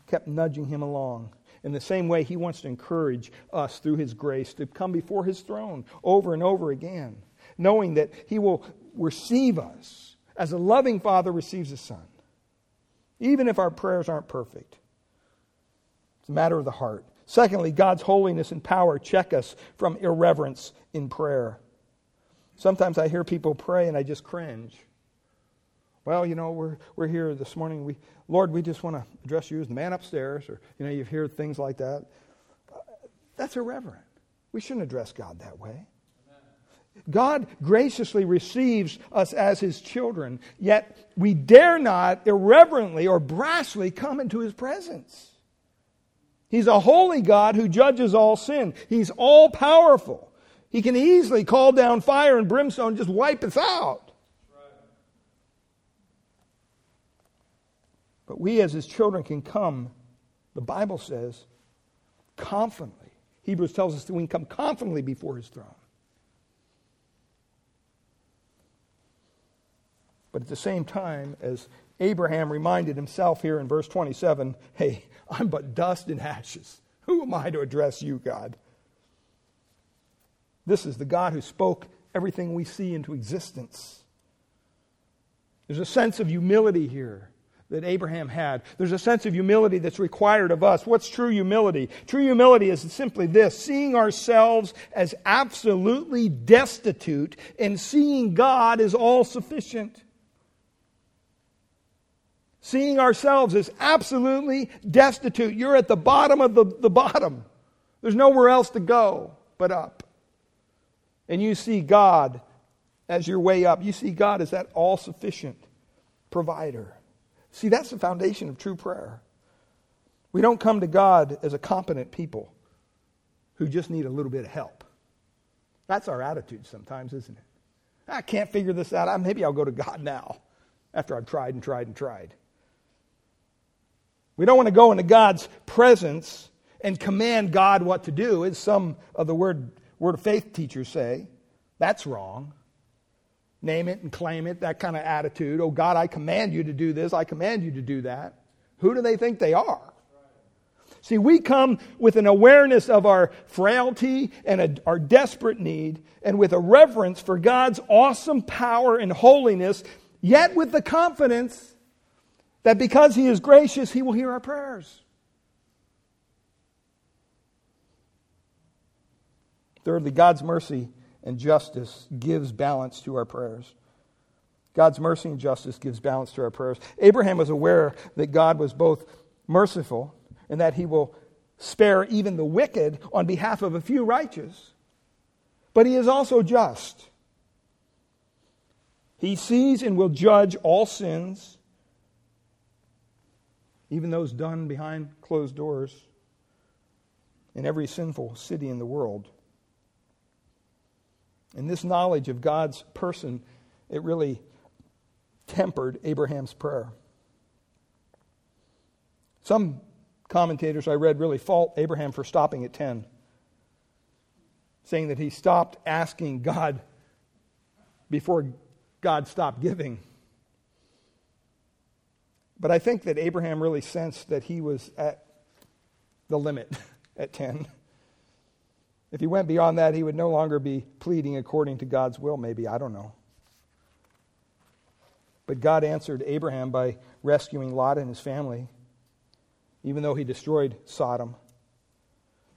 kept nudging him along. In the same way, he wants to encourage us through his grace to come before his throne over and over again, knowing that he will receive us as a loving father receives his son, even if our prayers aren't perfect. It's a matter of the heart. Secondly, God's holiness and power check us from irreverence in prayer. Sometimes I hear people pray and I just cringe. Well, you know, we're we're here this morning. We, Lord, we just want to address you as the man upstairs, or you know, you hear things like that. That's irreverent. We shouldn't address God that way. God graciously receives us as his children, yet we dare not irreverently or brashly come into his presence. He's a holy God who judges all sin. He's all-powerful. He can easily call down fire and brimstone and just wipe us out. Right. But we as his children can come, the Bible says, confidently. Hebrews tells us that we can come confidently before his throne. But at the same time, as Abraham reminded himself here in verse twenty-seven, hey, I'm but dust and ashes. Who am I to address you, God? This is the God who spoke everything we see into existence. There's a sense of humility here that Abraham had. There's a sense of humility that's required of us. What's true humility? True humility is simply this, seeing ourselves as absolutely destitute and seeing God as all-sufficient. Seeing ourselves as absolutely destitute. You're at the bottom of the, the bottom. There's nowhere else to go but up. And you see God as your way up. You see God as that all-sufficient provider. See, that's the foundation of true prayer. We don't come to God as a competent people who just need a little bit of help. That's our attitude sometimes, isn't it? I can't figure this out. Maybe I'll go to God now after I've tried and tried and tried. We don't want to go into God's presence and command God what to do, as some of the word, word of faith teachers say. That's wrong. Name it and claim it, that kind of attitude. Oh, God, I command you to do this. I command you to do that. Who do they think they are? See, we come with an awareness of our frailty and a, our desperate need, and with a reverence for God's awesome power and holiness, yet with the confidence that because he is gracious, he will hear our prayers. Thirdly, God's mercy and justice gives balance to our prayers. God's mercy and justice gives balance to our prayers. Abraham was aware that God was both merciful and that he will spare even the wicked on behalf of a few righteous. But he is also just. He sees and will judge all sins, even those done behind closed doors, in every sinful city in the world. And this knowledge of God's person, it really tempered Abraham's prayer. Some commentators I read really fault Abraham for stopping at ten, saying that he stopped asking God before God stopped giving. But I think that Abraham really sensed that he was at the limit at ten. If he went beyond that, he would no longer be pleading according to God's will, maybe. I don't know. But God answered Abraham by rescuing Lot and his family, even though he destroyed Sodom.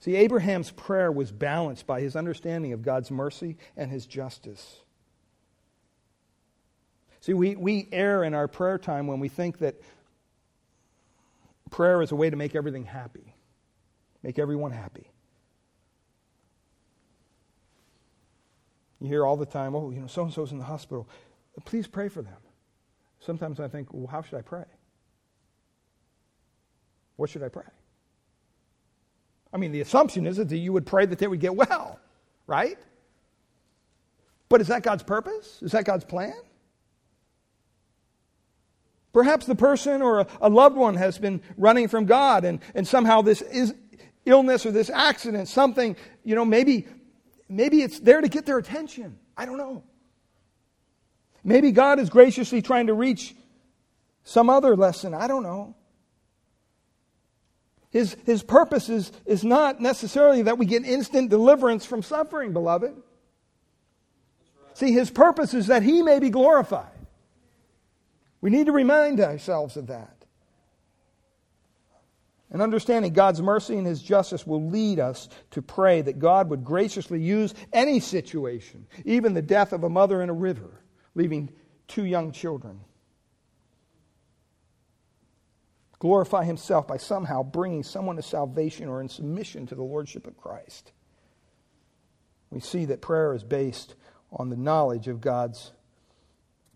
See, Abraham's prayer was balanced by his understanding of God's mercy and his justice. See, we, we err in our prayer time when we think that prayer is a way to make everything happy, make everyone happy. You hear all the time, oh, you know, so-and-so's in the hospital. Please pray for them. Sometimes I think, well, how should I pray? What should I pray? I mean, the assumption is that you would pray that they would get well, right? But is that God's purpose? Is that God's plan? Perhaps the person or a, a loved one has been running from God, and, and somehow this is illness or this accident, something, you know, maybe maybe it's there to get their attention. I don't know. Maybe God is graciously trying to reach some other lesson. I don't know. His, his purpose is, is not necessarily that we get instant deliverance from suffering, beloved. Right. See, his purpose is that he may be glorified. We need to remind ourselves of that. And understanding God's mercy and his justice will lead us to pray that God would graciously use any situation, even the death of a mother in a river, leaving two young children. Glorify himself by somehow bringing someone to salvation or in submission to the lordship of Christ. We see that prayer is based on the knowledge of God's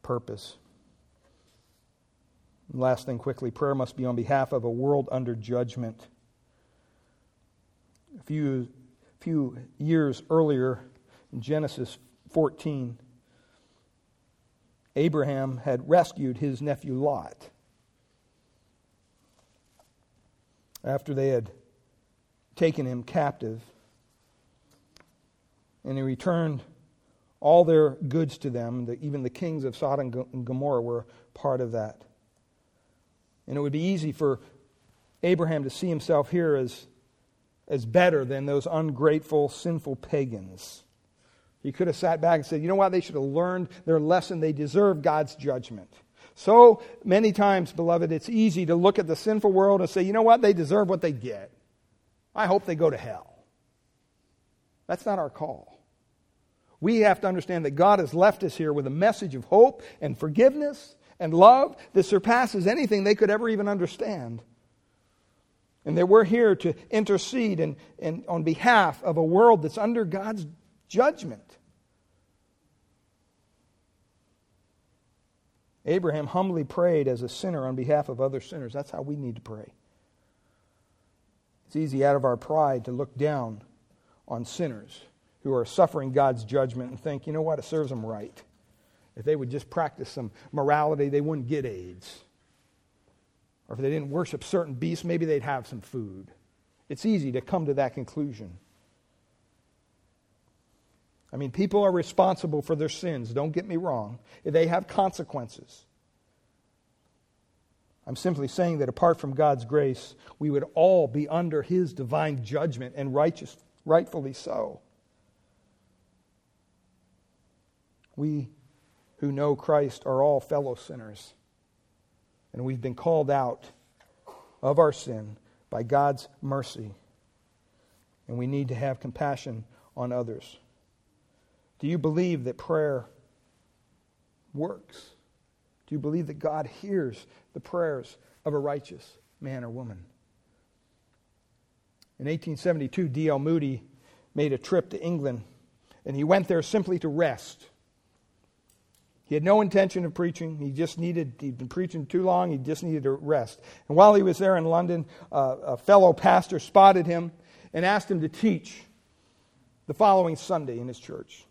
purpose. And last thing quickly, prayer must be on behalf of a world under judgment. A few, few years earlier, in Genesis fourteen, Abraham had rescued his nephew Lot. After they had taken him captive, and he returned all their goods to them. The, even the kings of Sodom and Gomorrah were part of that. And it would be easy for Abraham to see himself here as, as better than those ungrateful, sinful pagans. He could have sat back and said, you know what, they should have learned their lesson. They deserve God's judgment. So many times, beloved, it's easy to look at the sinful world and say, you know what, they deserve what they get. I hope they go to hell. That's not our call. We have to understand that God has left us here with a message of hope and forgiveness and love that surpasses anything they could ever even understand. And that we're here to intercede and, and on behalf of a world that's under God's judgment. Abraham humbly prayed as a sinner on behalf of other sinners. That's how we need to pray. It's easy out of our pride to look down on sinners who are suffering God's judgment and think, you know what, it serves them right. If they would just practice some morality, they wouldn't get AIDS. Or if they didn't worship certain beasts, maybe they'd have some food. It's easy to come to that conclusion. I mean, people are responsible for their sins. Don't get me wrong. They have consequences. I'm simply saying that apart from God's grace, we would all be under his divine judgment, and righteous, rightfully so. We who know Christ are all fellow sinners, and we've been called out of our sin by God's mercy, and we need to have compassion on others. Do you believe that prayer works? Do you believe that God hears the prayers of a righteous man or woman? In eighteen seventy-two, D L Moody made a trip to England, and he went there simply to rest. He had no intention of preaching. He just needed, he'd been preaching too long. He just needed to rest. And while he was there in London, uh, a fellow pastor spotted him and asked him to teach the following Sunday in his church.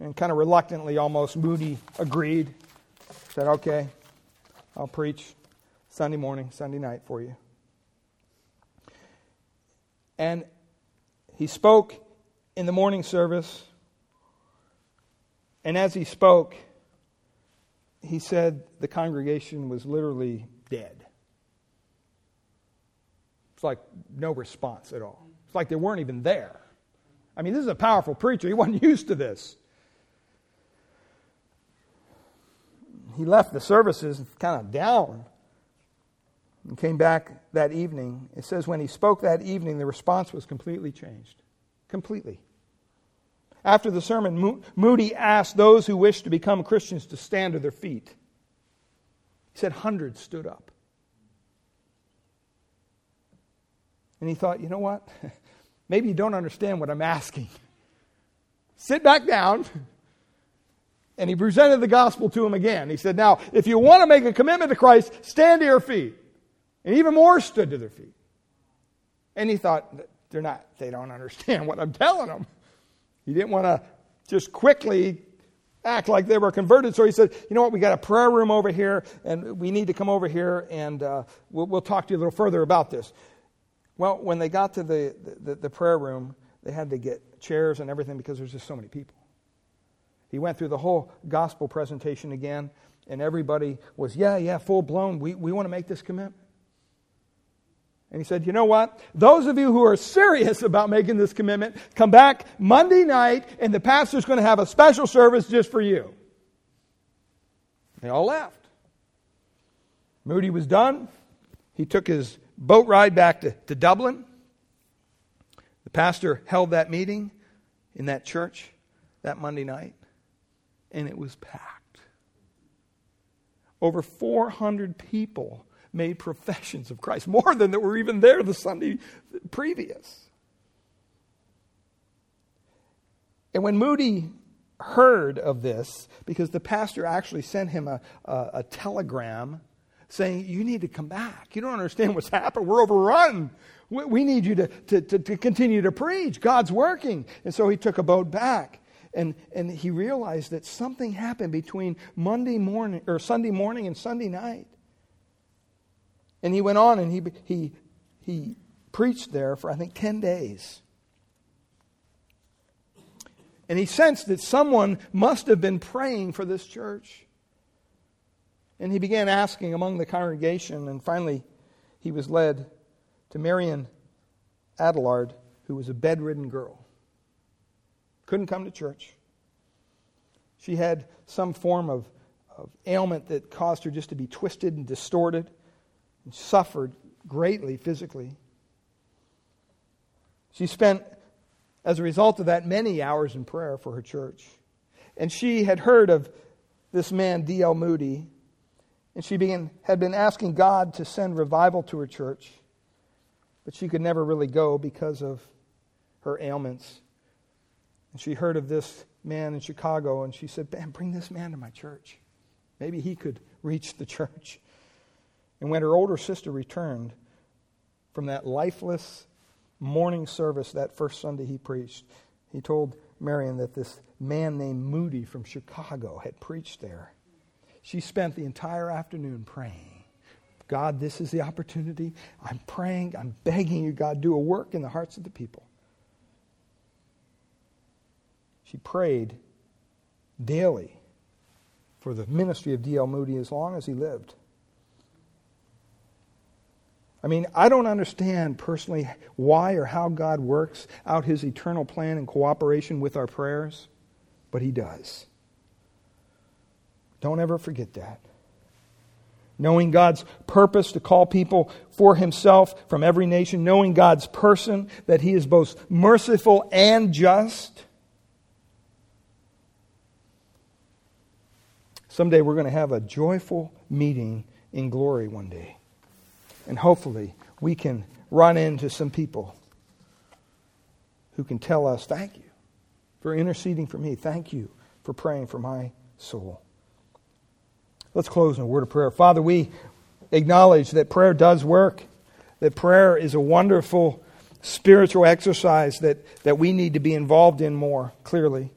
And kind of reluctantly, almost, Moody agreed. Said, okay, I'll preach Sunday morning, Sunday night for you. And he spoke in the morning service. And as he spoke, he said the congregation was literally dead. It's like no response at all. It's like they weren't even there. I mean, this is a powerful preacher. He wasn't used to this. He left the services kind of down and came back that evening. It says when he spoke that evening, the response was completely changed. Completely. After the sermon, Moody asked those who wished to become Christians to stand to their feet. He said hundreds stood up. And he thought, you know what? Maybe you don't understand what I'm asking. Sit back down. And he presented the gospel to him again. He said, now, if you want to make a commitment to Christ, stand to your feet. And even more stood to their feet. And he thought, they're not, they don't understand what I'm telling them. He didn't want to just quickly act like they were converted. So he said, you know what, we got a prayer room over here, and we need to come over here, and uh, we'll, we'll talk to you a little further about this. Well, when they got to the, the, the prayer room, they had to get chairs and everything because there's just so many people. He went through the whole gospel presentation again, and everybody was, yeah, yeah, full-blown. We, we want to make this commitment. And he said, you know what? Those of you who are serious about making this commitment, come back Monday night, and the pastor's going to have a special service just for you. They all left. Moody was done. He took his boat ride back to, to Dublin. The pastor held that meeting in that church that Monday night, and it was packed. Over four hundred people made professions of Christ, more than that were even there the Sunday previous. And when Moody heard of this, because the pastor actually sent him a, a, a telegram saying, you need to come back. You don't understand what's happened. We're overrun. We, we need you to, to, to, to continue to preach. God's working. And so he took a boat back. And and he realized that something happened between Monday morning or Sunday morning and Sunday night. And he went on and he he he preached there for, I think, ten days. And he sensed that someone must have been praying for this church. And he began asking among the congregation, and finally he was led to Marian Adelard, who was a bedridden girl. Couldn't come to church. She had some form of, of ailment that caused her just to be twisted and distorted. And suffered greatly physically. She spent, as a result of that, many hours in prayer for her church. And she had heard of this man, D L Moody, and she began, had been asking God to send revival to her church, but she could never really go because of her ailments. And she heard of this man in Chicago, and she said, man, bring this man to my church. Maybe he could reach the church. And when her older sister returned from that lifeless morning service that first Sunday he preached, he told Marian that this man named Moody from Chicago had preached there. She spent the entire afternoon praying. God, this is the opportunity. I'm praying. I'm begging you, God, do a work in the hearts of the people. She prayed daily for the ministry of D L Moody as long as he lived. I mean, I don't understand personally why or how God works out his eternal plan in cooperation with our prayers, but he does. Don't ever forget that. Knowing God's purpose to call people for himself from every nation, knowing God's person, that he is both merciful and just, Someday we're going to have a joyful meeting in glory one day. And hopefully we can run into some people who can tell us, thank you for interceding for me. Thank you for praying for my soul. Let's close in a word of prayer. Father, we acknowledge that prayer does work, that prayer is a wonderful spiritual exercise that, that we need to be involved in more clearly.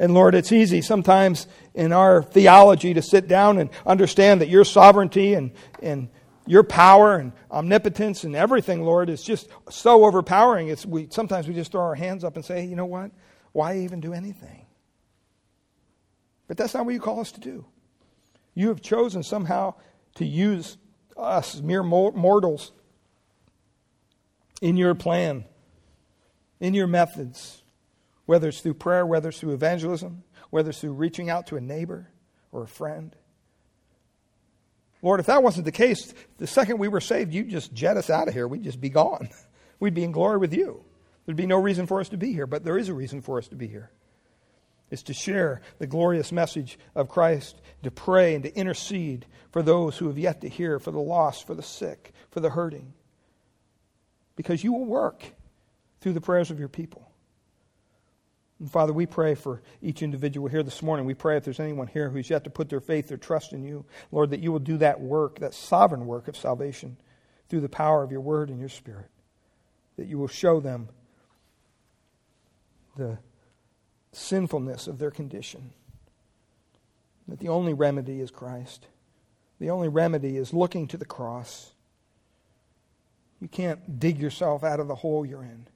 And Lord, it's easy sometimes in our theology to sit down and understand that your sovereignty and, and your power and omnipotence and everything, Lord, is just so overpowering. It's we sometimes we just throw our hands up and say, you know what? Why even do anything? But that's not what you call us to do. You have chosen somehow to use us, mere mortals, in your plan, in your methods, whether it's through prayer, whether it's through evangelism, whether it's through reaching out to a neighbor or a friend. Lord, if that wasn't the case, the second we were saved, you'd just jet us out of here. We'd just be gone. We'd be in glory with you. There'd be no reason for us to be here, but there is a reason for us to be here. It's to share the glorious message of Christ, to pray and to intercede for those who have yet to hear, for the lost, for the sick, for the hurting. Because you will work through the prayers of your people. And Father, we pray for each individual here this morning. We pray if there's anyone here who's yet to put their faith, their trust in you, Lord, that you will do that work, that sovereign work of salvation through the power of your word and your spirit. That you will show them the sinfulness of their condition. That the only remedy is Christ. The only remedy is looking to the cross. You can't dig yourself out of the hole you're in.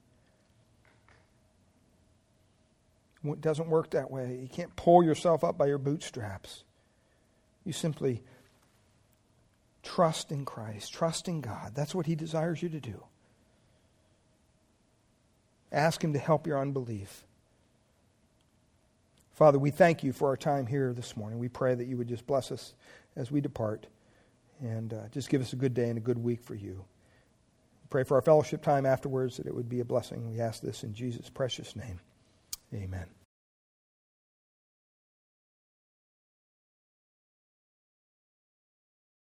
It doesn't work that way. You can't pull yourself up by your bootstraps. You simply trust in Christ, trust in God. That's what he desires you to do. Ask him to help your unbelief. Father, we thank you for our time here this morning. We pray that you would just bless us as we depart and uh, just give us a good day and a good week for you. Pray for our fellowship time afterwards that it would be a blessing. We ask this in Jesus' precious name. Amen.